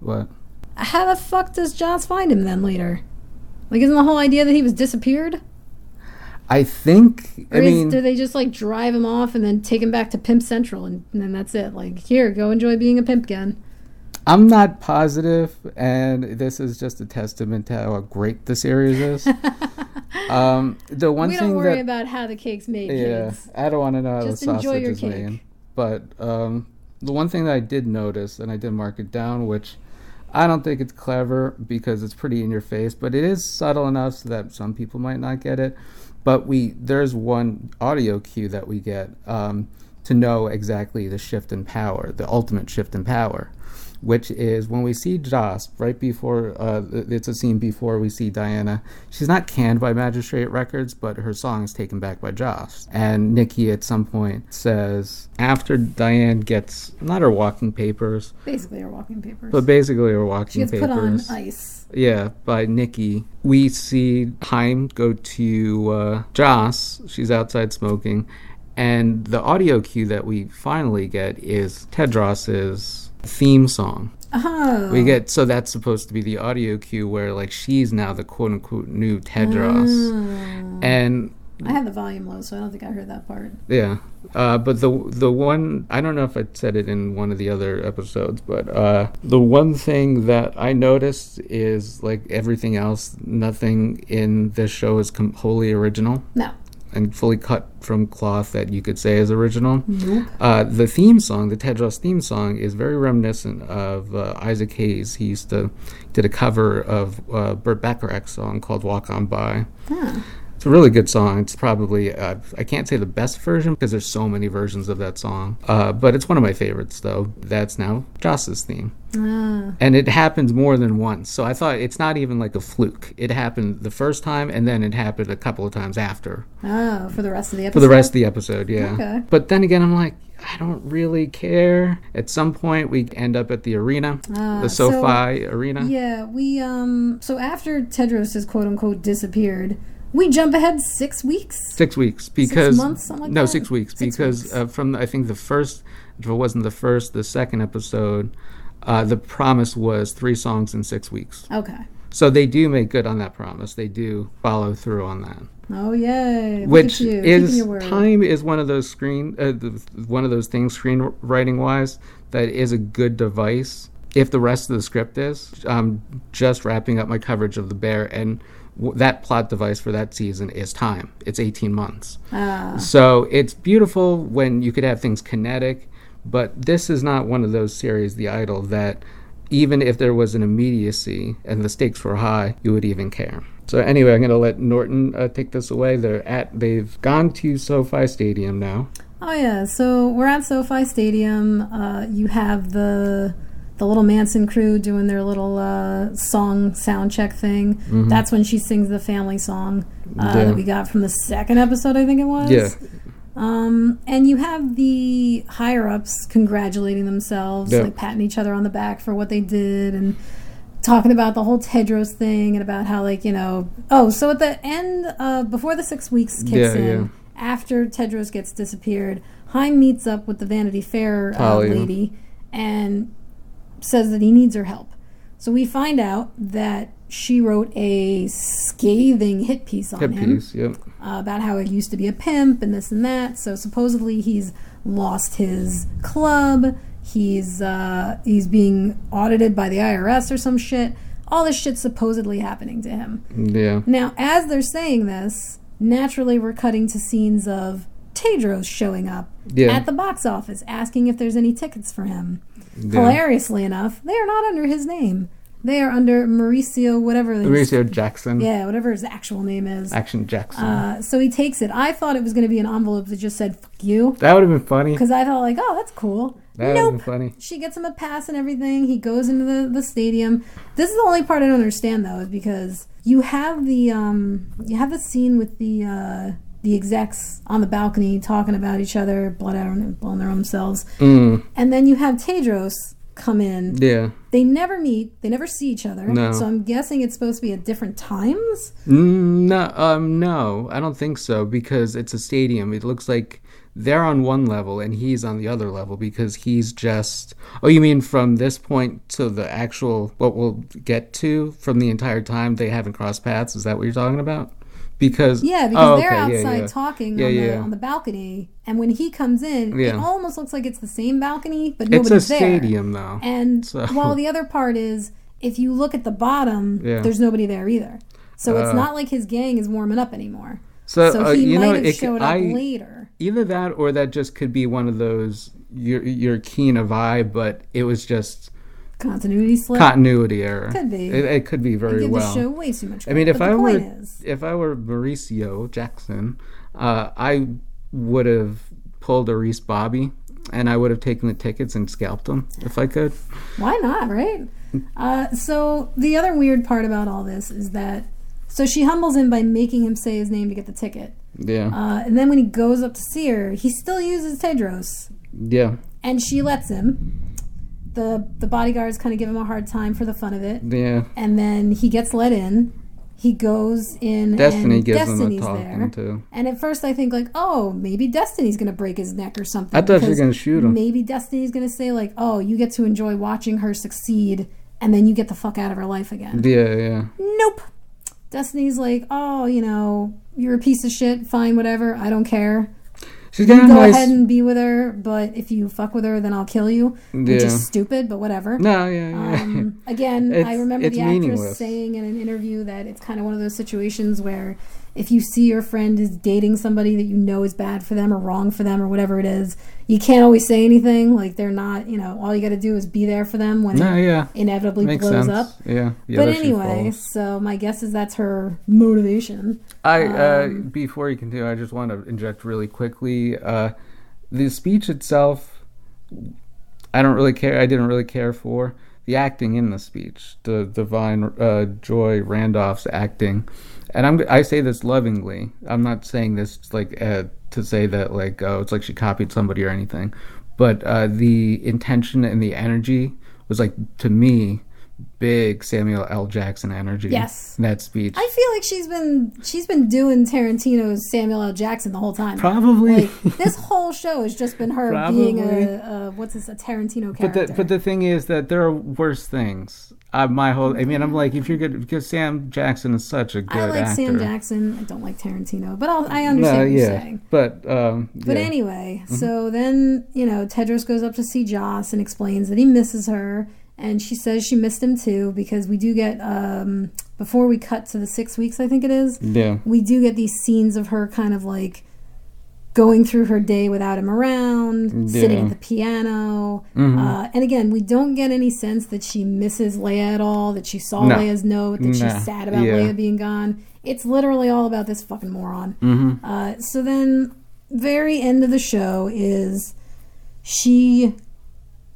What? How the fuck does Joss find him then later? Like, isn't the whole idea that he was disappeared? I think... I or is, mean... Do they just, like, drive him off and then take him back to Pimp Central and, and then that's it? Like, here, go enjoy being a pimp again. I'm not positive, and this is just a testament to how great the series is. um, the one we don't thing worry that, about how the cake's made. Yeah, kids. I don't want to know how just the sausage is cake. made. But um, the one thing that I did notice, and I did mark it down, which I don't think it's clever because it's pretty in your face, but it is subtle enough so that some people might not get it. But we there's one audio cue that we get um, to know exactly the shift in power, the ultimate shift in power. Which is when we see Joss right before, uh, it's a scene before we see Diana. She's not canned by Magistrate Records, but her song is taken back by Joss. And Nikki at some point says, after Diane gets, not her walking papers. Basically her walking papers. But basically her walking papers. She gets papers, put on ice. Yeah, by Nikki. We see Haim go to uh, Joss. She's outside smoking. And the audio cue that we finally get is Tedros's theme song. Oh. We get so that's supposed to be the audio cue where like she's now the quote unquote new Tedros. Oh. And I had the volume low, so I don't think I heard that part. Yeah. Uh, but the the one I don't know if I said it in one of the other episodes, but uh, the one thing that I noticed is like everything else, nothing in this show is com- wholly original. No. And fully cut from cloth that you could say is original. Mm-hmm. Uh, the theme song, the Tedros theme song, is very reminiscent of uh, Isaac Hayes. He used to did a cover of uh, Burt Bacharach's song called "Walk On By." Huh. It's a really good song. It's probably, uh, I can't say the best version because there's so many versions of that song. Uh, but it's one of my favorites, though. That's now Joss's theme. Ah. And it happens more than once. So I thought it's not even like a fluke. It happened the first time, and then it happened a couple of times after. Oh, for the rest of the episode? For the rest of the episode, yeah. Okay. But then again, I'm like, I don't really care. At some point, we end up at the arena, uh, the SoFi so, arena. Yeah, we, um, so after Tedros has quote-unquote disappeared, we jump ahead six weeks? Six weeks, because... Six months, something like no, that? No, six weeks, six because weeks. Uh, from, I think, the first, if it wasn't the first, the second episode, uh, the promise was three songs in six weeks. Okay. So they do make good on that promise. They do follow through on that. Oh yay! Which is time is one of those screen uh, one of those things screenwriting wise that is a good device if the rest of the script is. I'm just wrapping up my coverage of The Bear, and w- that plot device for that season is time. It's eighteen months. Ah. So it's beautiful when you could have things kinetic, but this is not one of those series, The Idol, that even if there was an immediacy and the stakes were high, you would even care. So anyway, I'm going to let Norton uh, take this away. They're at, they've gone to SoFi Stadium now. Oh, yeah. So we're at SoFi Stadium. Uh, you have the the little Manson crew doing their little uh, song sound check thing. Mm-hmm. That's when she sings the family song uh, yeah. that we got from the second episode, I think it was. Yeah. Um, and you have the higher-ups congratulating themselves, yeah. like patting each other on the back for what they did and talking about the whole Tedros thing and about how, like, you know... Oh, so at the end, uh, before the six weeks kicks yeah, in, yeah. after Tedros gets disappeared, Haim meets up with the Vanity Fair uh, lady and says that he needs her help. So we find out that she wrote a scathing hit piece on hit him. Hit piece, yep. Uh, about how he used to be a pimp and this and that. So supposedly he's lost his club. He's uh, he's being audited by the I R S or some shit. All this shit's supposedly happening to him. Yeah. Now, as they're saying this, naturally we're cutting to scenes of Tedros showing up yeah. at the box office, asking if there's any tickets for him. Yeah. Hilariously enough, they are not under his name. They are under Mauricio, whatever. Mauricio Jackson. Yeah, whatever his actual name is. Action Jackson. Uh, so he takes it. I thought it was going to be an envelope that just said, fuck you. That would have been funny. Because I thought, like, oh, that's cool. That nope. would have been funny. She gets him a pass and everything. He goes into the, the stadium. This is the only part I don't understand, though, is because you have the, um, you have the scene with the... Uh, the execs on the balcony talking about each other, blood out and blowing their own selves. Mm. And then you have Tedros come in. Yeah. They never meet. They never see each other. No. So I'm guessing it's supposed to be at different times? No, um, no, I don't think so, because it's a stadium. It looks like they're on one level and he's on the other level because he's just... Oh, you mean from this point to the actual... What we'll get to from the entire time they haven't crossed paths? Is that what you're talking about? Because yeah, because oh, okay. they're outside yeah, yeah. talking yeah, on, the, yeah. on the balcony, and when he comes in, yeah. it almost looks like it's the same balcony, but nobody's there. It's a stadium, there. though. And so. While the other part is, if you look at the bottom, yeah. there's nobody there either. So uh, it's not like his gang is warming up anymore. So, so uh, he might know, have it, showed I, up later. Either that, or that just could be one of those, you're, you're keen of eye, but it was just... Continuity slip? Continuity error. Could be. It, it could be very give well. The show way too much. I mean, if I were is... if I were Mauricio Jackson, uh, I would have pulled a Reese Bobby, and I would have taken the tickets and scalped them if I could. Why not, right? Uh, so the other weird part about all this is that so she humbles him by making him say his name to get the ticket. Yeah. Uh, and then when he goes up to see her, he still uses Tedros. Yeah. And she lets him. The the bodyguards kind of give him a hard time for the fun of it. Yeah. And then he gets let in. He goes in Destiny and gives Destiny's him a talking to. And at first I think like, oh, maybe Destiny's going to break his neck or something. I thought you were going to shoot him. Maybe Destiny's going to say like, oh, you get to enjoy watching her succeed and then you get the fuck out of her life again. Yeah, yeah. Nope. Destiny's like, oh, you know, you're a piece of shit. Fine, whatever. I don't care. She's you can go nice... ahead and be with her, but if you fuck with her, then I'll kill you. Yeah. Which is stupid, but whatever. No, yeah, yeah. Um, again, I remember the actress saying in an interview that it's kind of one of those situations where if you see your friend is dating somebody that you know is bad for them or wrong for them or whatever it is, you can't always say anything. Like, they're not, you know, all you got to do is be there for them when no, yeah. it inevitably Makes blows sense. Up. Yeah. yeah but anyway, so my guess is that's her motivation. I um, uh, before you continue, I just want to inject really quickly. Uh, the speech itself, I don't really care. I didn't really care for the acting in the speech. The Divine uh, Joy Randolph's acting. And I'm, I say this lovingly. I'm not saying this like uh, to say that like oh, it's like she copied somebody or anything. But uh, the intention and the energy was like, to me, big Samuel L. Jackson energy. Yes, in that speech. I feel like she's been she's been doing Tarantino's Samuel L. Jackson the whole time. Probably. Like, this whole show has just been her Probably. being a, a what's this a Tarantino character. But the, but the thing is that there are worse things. Uh, my whole, I mean, I'm like, if you're good, because Sam Jackson is such a good actor. I like actor. Sam Jackson. I don't like Tarantino, but I'll, I understand no, what yeah. you're saying. But, um, but yeah. anyway, mm-hmm. so then, you know, Tedros goes up to see Joss and explains that he misses her. And she says she missed him too, because we do get, um, before we cut to the six weeks, I think it is. Yeah. We do get these scenes of her kind of like going through her day without him around, yeah. sitting at the piano. Mm-hmm. Uh, and again, we don't get any sense that she misses Leia at all, that she saw no. Leia's note, that no. she's sad about yeah. Leia being gone. It's literally all about this fucking moron. Mm-hmm. Uh, so then, very end of the show is she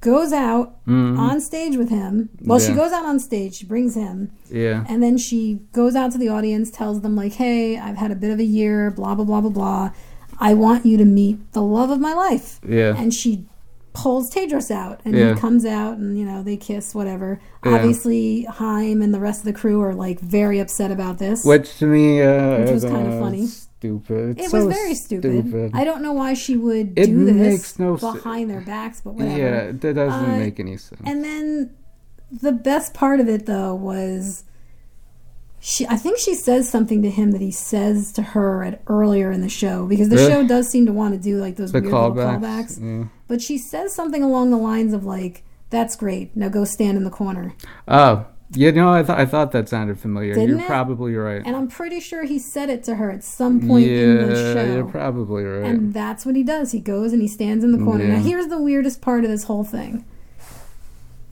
goes out mm-hmm. on stage with him. Well, yeah. she goes out on stage. She brings him. Yeah. And then she goes out to the audience, tells them like, hey, I've had a bit of a year, blah, blah, blah, blah, blah. I want you to meet the love of my life. Yeah. And she pulls Tedros out, and yeah. he comes out, and, you know, they kiss, whatever. Yeah. Obviously, Haim and the rest of the crew are, like, very upset about this. Which to me... Uh, which was uh, kind of funny. Stupid. It so was very stupid. stupid. I don't know why she would it do this no behind their backs, but whatever. Yeah, that doesn't uh, make any sense. And then the best part of it, though, was... She, I think she says something to him that he says to her at earlier in the show, because the really? show does seem to want to do like those the weird callbacks. little callbacks. Yeah. But she says something along the lines of like, "That's great. Now go stand in the corner." Oh, you know, I thought I thought that sounded familiar. Didn't you're it? Probably right. And I'm pretty sure he said it to her at some point yeah, in the show. You're probably right. And that's what he does. He goes and he stands in the corner. Yeah. Now here's the weirdest part of this whole thing.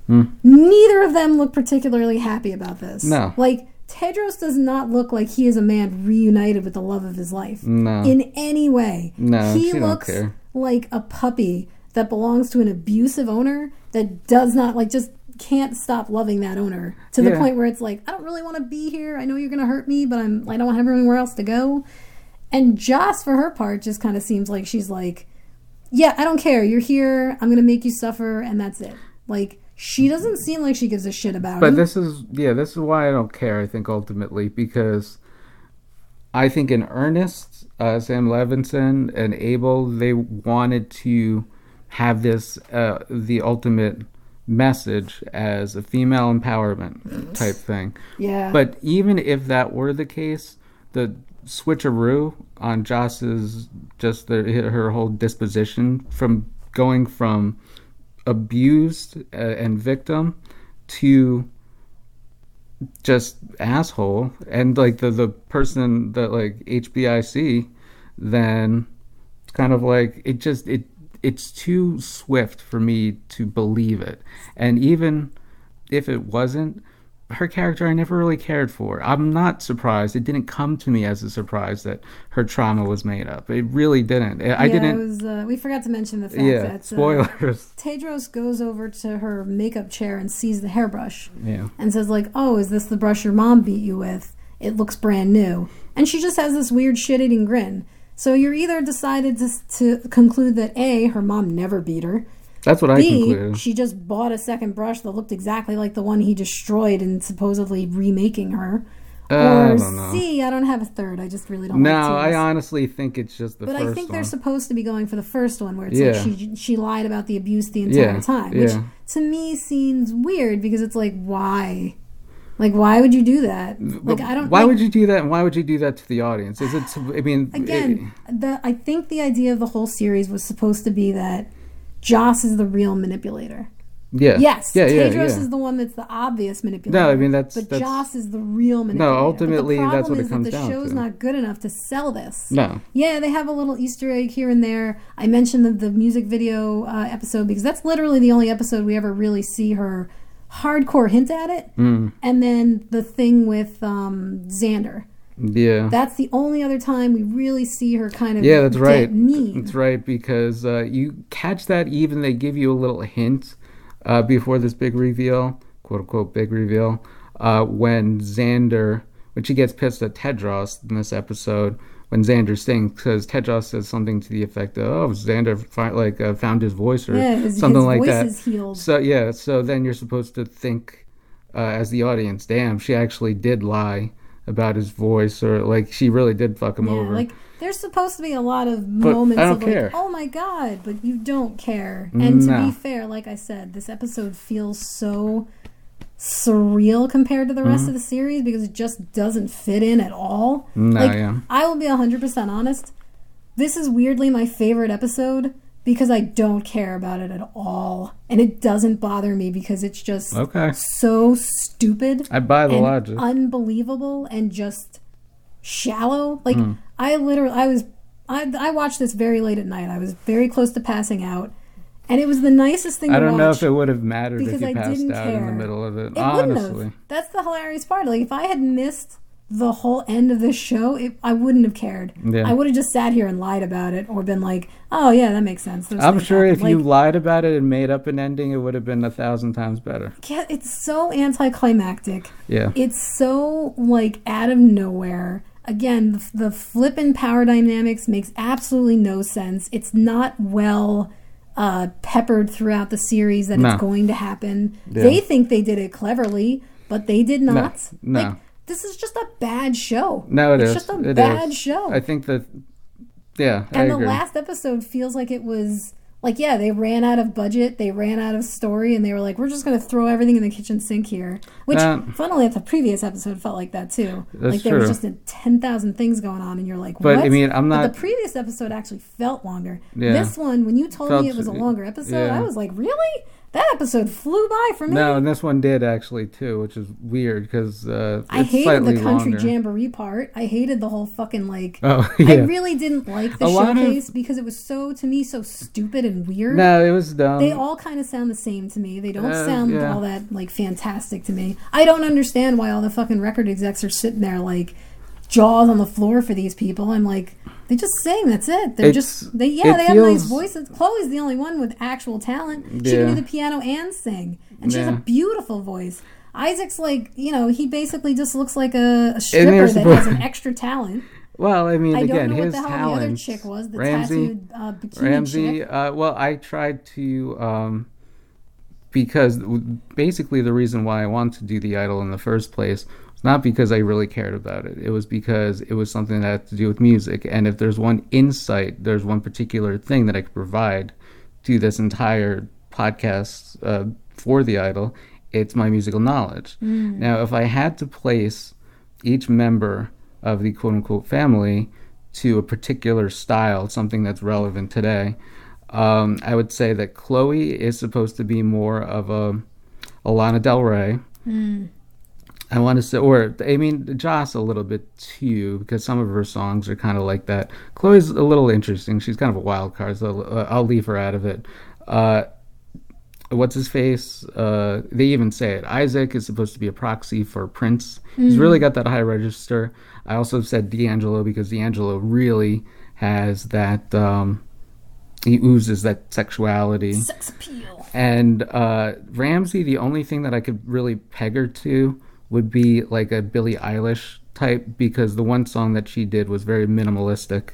Hmm. Neither of them look particularly happy about this. No, like. Tedros does not look like he is a man reunited with the love of his life. No. In any way. No, he looks like a puppy that belongs to an abusive owner that does not, like, just can't stop loving that owner to the yeah. point where it's like, I don't really want to be here. I know you're going to hurt me, but I'm, I don't have anywhere else to go. And Joss, for her part, just kind of seems like she's like, yeah, I don't care. You're here. I'm going to make you suffer, and that's it. Like... She doesn't seem like she gives a shit about it. But him. this is, yeah, this is why I don't care, I think, ultimately, because I think in earnest, uh, Sam Levinson and Abel, they wanted to have this, uh, the ultimate message as a female empowerment type thing. Yeah. But even if that were the case, the switcheroo on Joss's, just the, her whole disposition from going from... abused uh, and victim to just asshole and like the the person that like H B I C, then it's kind of like it just it it's too swift for me to believe it. And even if it wasn't her character, I never really cared for. I'm not surprised. It didn't come to me as a surprise that her trauma was made up. It really didn't. I yeah, didn't. It was, uh, we forgot to mention the fact yeah, that spoilers. Uh, Tedros goes over to her makeup chair and sees the hairbrush. Yeah. And says like, "Oh, is this the brush your mom beat you with? It looks brand new." And she just has this weird shit-eating grin. So you're either decided to to conclude that A, her mom never beat her. That's what I B, concluded. She just bought a second brush that looked exactly like the one he destroyed and supposedly remaking her. Uh, or I don't know. C, I don't have a third. I just really don't know. No, like I honestly think it's just the but first one. But I think one. They're supposed to be going for the first one where it's yeah. like she she lied about the abuse the entire yeah, time. Which yeah. to me seems weird because it's like, why? Like, why would you do that? Like, I don't. Why like, would you do that? And why would you do that to the audience? Is it? I mean, again, it, the I think the idea of the whole series was supposed to be that Joss is the real manipulator. Yeah. Yes. Yeah, yeah, Tedros yeah. is the one that's the obvious manipulator. No, I mean that's. But that's, Joss is the real manipulator. No, ultimately that's what it comes down to. The problem is that the show's to. not good enough to sell this. No. Yeah, they have a little Easter egg here and there. I mentioned the, the music video uh, episode because that's literally the only episode we ever really see her hardcore hint at it. Mm. And then the thing with um, Xander. Yeah. That's the only other time we really see her kind of. Yeah, that's right. Mean. That's right, because uh, you catch that even they give you a little hint. Uh, before this big reveal, quote unquote big reveal, uh, when Xander, when she gets pissed at Tedros in this episode, when Xander sings, because Tedros says something to the effect of, "Oh, Xander fi- like uh, found his voice," or yeah, his, something his like voice that. Is healed. So yeah, so then you're supposed to think, uh, as the audience, "Damn, she actually did lie about his voice," or like she really did fuck him yeah, over. Like, there's supposed to be a lot of but moments of like, care. oh my god, but you don't care. And no. to be fair, like I said, this episode feels so surreal compared to the rest mm-hmm. of the series because it just doesn't fit in at all. No, like, yeah. I will be one hundred percent honest. This is weirdly my favorite episode because I don't care about it at all. And it doesn't bother me because it's just okay. so stupid. I buy the and logic. Unbelievable and just shallow. Like, mm. I literally, I was, I, I watched this very late at night. I was very close to passing out. And it was the nicest thing to watch. I don't know if it would have mattered if you I passed didn't out care. in the middle of it. It honestly. Wouldn't have. That's the hilarious part. Like, if I had missed the whole end of this show, it, I wouldn't have cared. Yeah. I would have just sat here and lied about it or been like, oh, yeah, that makes sense. There's I'm sure happened. if like, you lied about it and made up an ending, it would have been a thousand times better. Yeah, it's so anticlimactic. Yeah. It's so, like, out of nowhere. Again, the, the flippin' power dynamics makes absolutely no sense. It's not well uh, peppered throughout the series that no. it's going to happen. Yeah. They think they did it cleverly, but they did not. No. no. Like, this is just a bad show. No, it it's is. It's just a it bad is. show. I think that, yeah, And I the agree. last episode feels like it was, like, yeah, they ran out of budget, they ran out of story, and they were like, we're just going to throw everything in the kitchen sink here. Which, uh, funnily, the previous episode felt like that, too. That's like, there true. was just ten thousand things going on, and you're like, but, what? I mean, I'm not... But the previous episode actually felt longer. Yeah. This one, when you told felt, me it was a longer episode, yeah. I was like, really? That episode flew by for me. No, and this one did actually too, which is weird because uh, it's I hated the country longer. jamboree part. I hated the whole fucking like. Oh, yeah. I really didn't like the a showcase of... because it was so to me so stupid and weird. No, it was dumb. They all kind of sound the same to me. They don't uh, sound yeah. all that like fantastic to me. I don't understand why all the fucking record execs are sitting there like jaws on the floor for these people. I'm like. They just sing. That's it. They're it's, just they. Yeah, they feels, have nice voices. Chloe's the only one with actual talent. She yeah. can do the piano and sing, and she yeah. has a beautiful voice. Isaac's like, you know, he basically just looks like a, a stripper that has an extra talent. Well, I mean, I again, his talent. I don't know what the hell talent, the other chick was. The Ramsey, tattooed uh, bikini Ramsey, chick. Uh, well, I tried to um, because basically the reason why I wanted to do the Idol in the first place. Not because I really cared about it. It was because it was something that had to do with music. And if there's one insight, there's one particular thing that I could provide to this entire podcast uh, for the Idol, it's my musical knowledge. Mm. Now, if I had to place each member of the quote-unquote family to a particular style, something that's relevant today, um, I would say that Chloe is supposed to be more of a, a Lana Del Rey. Mm. I want to say, or I mean, Joss a little bit too, because some of her songs are kind of like that. Chloe's a little interesting. She's kind of a wild card, so I'll, I'll leave her out of it. Uh, what's his face? Uh, they even say it. Isaac is supposed to be a proxy for Prince. Mm-hmm. He's really got that high register. I also said D'Angelo because D'Angelo really has that. Um, he oozes that sexuality, sex appeal. And uh, Ramsey, the only thing that I could really peg her to. Would be like a Billie Eilish type because the one song that she did was very minimalistic,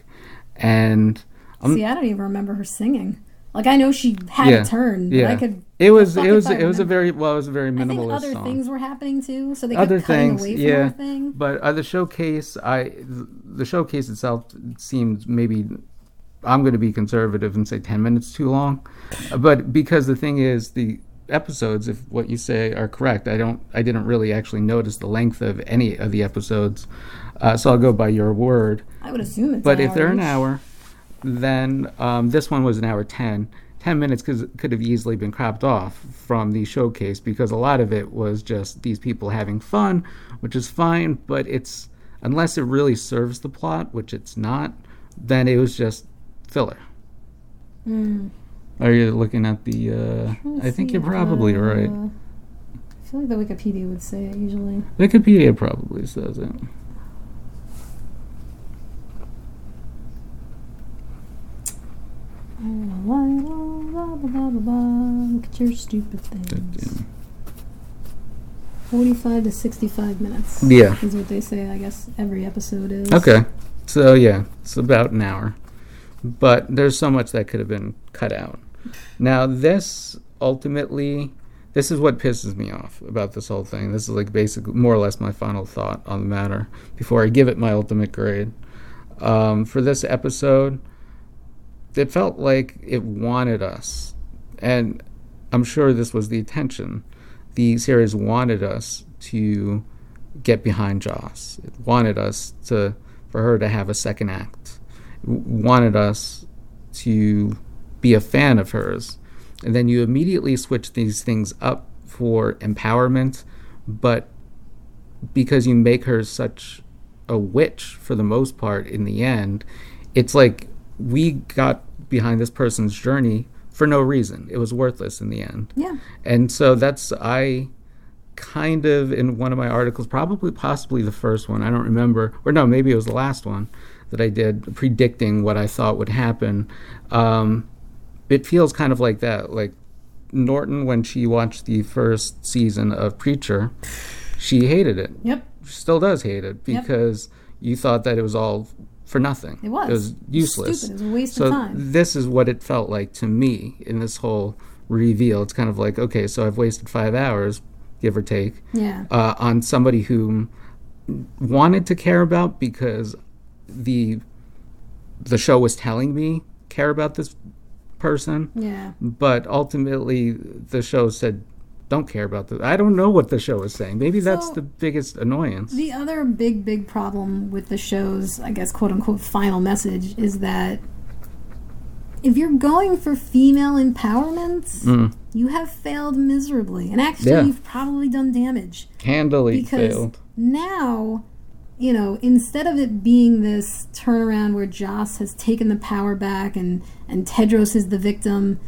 and um, see, I don't even remember her singing. Like I know she had yeah, a turn, but yeah. I could. It was it was it was a very well it was a very minimalist. I think other song. things were happening too, so they other kept cutting things, away from yeah. everything. But uh, the showcase, I the showcase itself seemed maybe I'm going to be conservative and say ten minutes too long, but because the thing is the. Episodes, if what you say are correct, I don't. I didn't really actually notice the length of any of the episodes, uh, so I'll go by your word. I would assume it's. But if they're an hour, then um, this one was an hour ten, ten minutes could, could have easily been cropped off from the showcase, because a lot of it was just these people having fun, which is fine, but it's, unless it really serves the plot, which it's not, then it was just filler. Mm. Are you looking at the... Uh, I think you're probably uh, right. I feel like the Wikipedia would say it usually. Wikipedia probably says it. Look at your stupid things. forty-five to sixty-five minutes. Yeah. Is what they say, I guess, every episode is. Okay. So, yeah, it's about an hour. But there's so much that could have been cut out. Now, this ultimately, this is what pisses me off about this whole thing. This is, like, basically more or less my final thought on the matter before I give it my ultimate grade. Um, for this episode, it felt like it wanted us, and I'm sure this was the intention. The series wanted us to get behind Joss. It wanted us to, for her to have a second act. It wanted us to be a fan of hers. And then you immediately switch these things up for empowerment, but because you make her such a witch for the most part in the end, it's like we got behind this person's journey for no reason. It was worthless in the end. Yeah. And so that's, I kind of, in one of my articles, probably possibly the first one, I don't remember, or no, maybe it was the last one that I did, predicting what I thought would happen. Um, it feels kind of like that. Like Norton, when she watched the first season of Preacher, she hated it. Yep. She still does hate it, because yep. you thought that it was all for nothing. It was. It was useless. Stupid. It was a waste so of time. So this is what it felt like to me in this whole reveal. It's kind of like, okay, so I've wasted five hours, give or take, yeah. uh, on somebody who wanted to care about because the the show was telling me care about this person. Yeah. But ultimately, the show said, don't care about this. I don't know what the show is saying. Maybe so, that's the biggest annoyance. The other big, big problem with the show's, I guess, quote-unquote final message is that if you're going for female empowerment, mm. you have failed miserably. And actually, yeah. you've probably done damage. Handily failed. Because now, you know, instead of it being this turnaround where Joss has taken the power back and, and Tedros is the victim,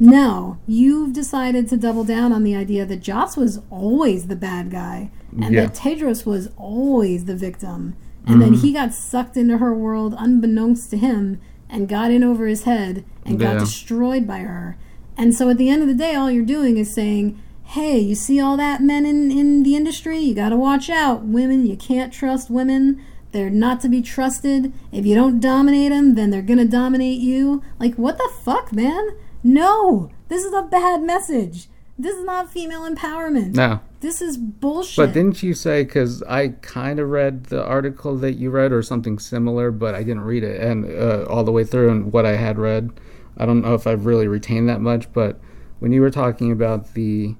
no, you've decided to double down on the idea that Joss was always the bad guy and yeah. that Tedros was always the victim. And mm-hmm. then he got sucked into her world unbeknownst to him and got in over his head and yeah. got destroyed by her. And so at the end of the day, all you're doing is saying, hey, you see all that men in, in the industry? You got to watch out. Women, you can't trust women. They're not to be trusted. If you don't dominate them, then they're going to dominate you. Like, what the fuck, man? No, this is a bad message. This is not female empowerment. No. This is bullshit. But didn't you say, because I kind of read the article that you read or something similar, but I didn't read it and uh, all the way through, and what I had read, I don't know if I've really retained that much, but when you were talking about the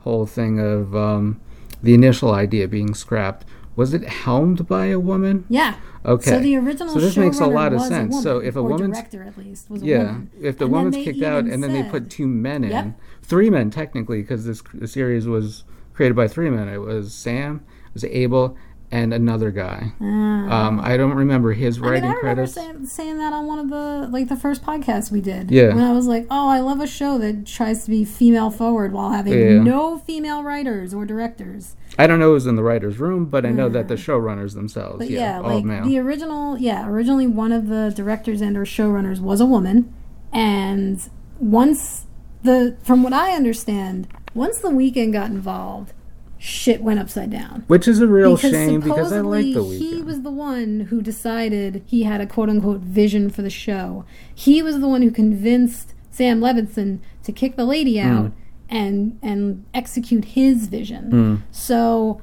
whole thing of um, the initial idea being scrapped, was it helmed by a woman? Yeah. Okay. So the original so this makes a lot of sense. Woman, so if a woman's director at least was a yeah, woman. Yeah. If the and woman's kicked out and said, then they put two men in, yep. three men technically, because this the series was created by three men. It was Sam, it was Abel, and another guy. Uh, um, I don't remember his writing I mean, I credits. I remember say, saying that on one of the like the first podcasts we did. Yeah. When I was like, oh, I love a show that tries to be female forward while having yeah. no female writers or directors. I don't know who's in the writers' room, but I know uh, that the showrunners themselves, but yeah, yeah all like male. The original, yeah, originally one of the directors and/or showrunners was a woman, and once the, from what I understand, once The Weeknd got involved, shit went upside down. Which is a real because shame because I like The Weeknd. He was the one who decided he had a quote-unquote vision for the show. He was the one who convinced Sam Levinson to kick the lady out mm. and and execute his vision. Mm. So,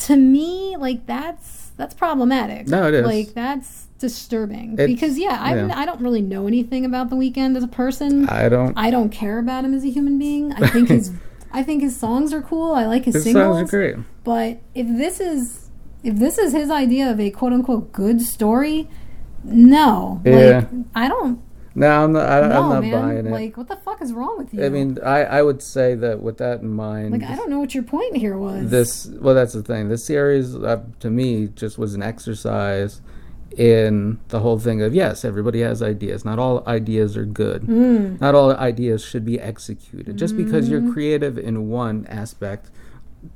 to me, like, that's that's problematic. No, it is. Like, that's disturbing. It's, because, yeah, I yeah. I don't really know anything about The Weeknd as a person. I don't. I don't care about him as a human being. I think his... I think his songs are cool. I like his, his singles. His songs are great. But if this is if this is his idea of a quote unquote good story, no. Yeah. Like I don't No, I'm not, I, no, I'm not man. buying it. Like, what the fuck is wrong with you? I mean, I, I would say that with that in mind... Like, I don't know what your point here was. This, well, that's the thing. This series, uh, to me, just was an exercise in the whole thing of, yes, everybody has ideas. Not all ideas are good. Mm. Not all ideas should be executed. Just mm. because you're creative in one aspect,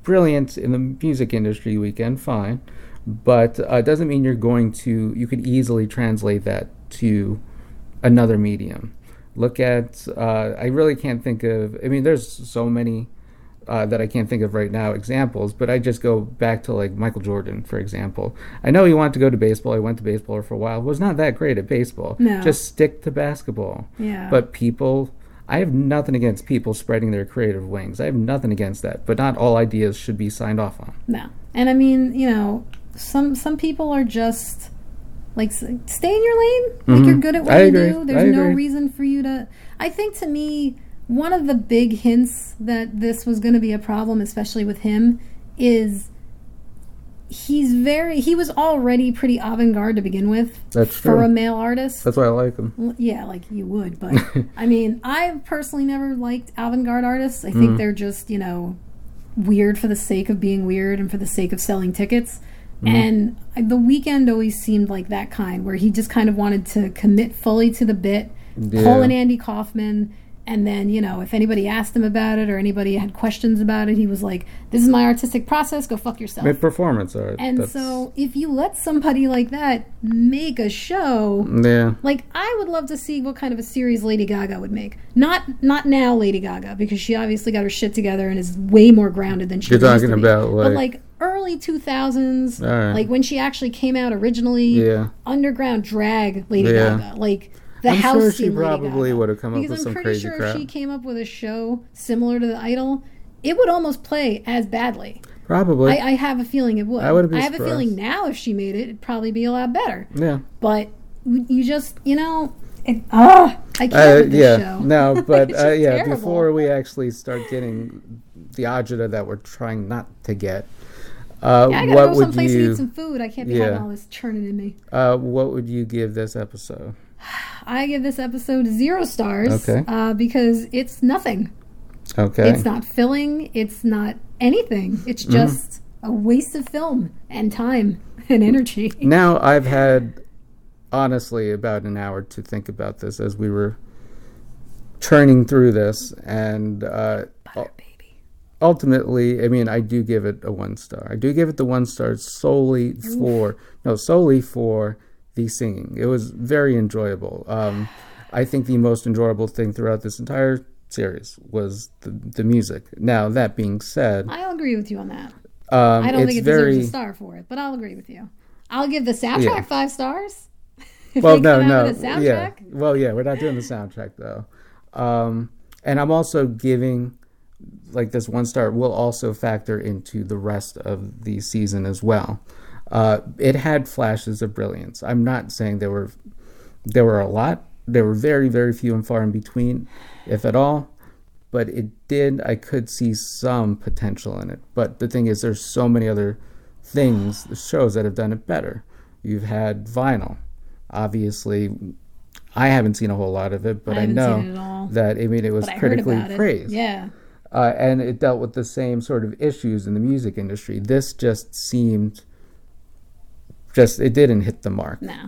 brilliant in the music industry weekend, fine. But it uh, doesn't mean you're going to... You could easily translate that to... another medium. Look at uh I really can't think of I mean there's so many uh that I can't think of right now examples, but I just go back to like Michael Jordan, for example. I know he wanted to go to baseball. He went to baseball for a while, was not that great at baseball. No. Just stick to basketball. Yeah. But people, I have nothing against people spreading their creative wings. I have nothing against that, but not all ideas should be signed off on. No. And I mean, you know, some some people are just like, stay in your lane. Like, mm-hmm. you're good at what I you agree. do. There's I no agree. reason for you to... I think, to me, one of the big hints that this was going to be a problem, especially with him, is he's very... He was already pretty avant-garde to begin with. That's for true. a male artist. That's why I like him. Yeah, like, you would, but... I mean, I've personally never liked avant-garde artists. I think mm-hmm. they're just, you know, weird for the sake of being weird and for the sake of selling tickets. Mm-hmm. And The Weeknd always seemed like that kind, where he just kind of wanted to commit fully to the bit, yeah. pull an Andy Kaufman, and then, you know, if anybody asked him about it or anybody had questions about it, he was like, this is my artistic process, go fuck yourself. Mid performance art. And that's... so if you let somebody like that make a show, yeah. like, I would love to see what kind of a series Lady Gaga would make. Not not now Lady Gaga, because she obviously got her shit together and is way more grounded than she You're talking about, like... But, like, early two thousands, right. like when she actually came out originally, yeah. underground drag Lady yeah. Gaga, like the I'm house sure she scene probably would have come because up with I'm some crazy sure crap. Because I'm pretty sure if she came up with a show similar to the Idol, it would almost play as badly. Probably. I, I have a feeling it would. I, would have been I have surprised. a feeling now if she made it, it'd probably be a lot better. Yeah. But you just, you know... It, oh, I can't uh, with this yeah, show. No, but uh, yeah, terrible. Before we actually start getting the agita that we're trying not to get, uh, yeah, I gotta what go would someplace you? And eat some food. I can't be yeah. having all this churning in me. Uh, what would you give this episode? I give this episode zero stars. Okay. Uh, because it's nothing. Okay. It's not filling. It's not anything. It's just mm. a waste of film and time and energy. Now I've had. honestly about an hour to think about this as we were churning through this, and uh Butter, baby. ultimately I mean I do give it a one star. I do give it the one star solely Oof. for no solely for the singing. It was very enjoyable. um I think the most enjoyable thing throughout this entire series was the, the music. Now that being said, I'll agree with you on that. um I don't think it very... deserves a star for it, but I'll agree with you. I'll give the soundtrack yeah. five stars. If well, no, no. Yeah. Well, yeah, we're not doing the soundtrack, though. Um, and I'm also giving, like, this one star will also factor into the rest of the season as well. Uh, it had flashes of brilliance. I'm not saying there were, there were a lot. There were very, very few and far in between, if at all. But it did, I could see some potential in it. But the thing is, there's so many other things, shows that have done it better. You've had Vinyl. Obviously, I haven't seen a whole lot of it, but I, I know that I mean it was critically praised. Yeah, uh, and it dealt with the same sort of issues in the music industry. This just seemed, just it didn't hit the mark. No.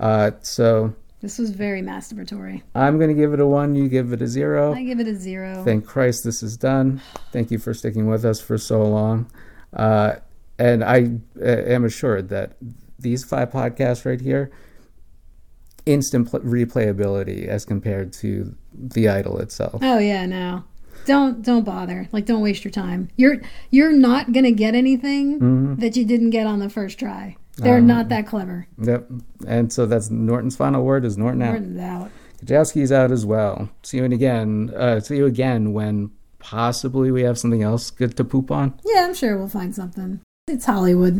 Uh, so this was very masturbatory. I'm going to give it a one. You give it a zero. I give it a zero. Thank Christ this is done. Thank you for sticking with us for so long, uh, and I uh, am assured that these five podcasts right here. Instant pl- replayability as compared to the Idol itself. Oh yeah, no, don't don't bother. Like, don't waste your time. You're you're not gonna get anything mm-hmm. that you didn't get on the first try. They're um, not that clever. Yep. And so that's Norton's final word. Is Norton out? Norton's out. Kajowski's out as well. See you again. Uh, see you again when possibly we have something else good to poop on. Yeah, I'm sure we'll find something. It's Hollywood.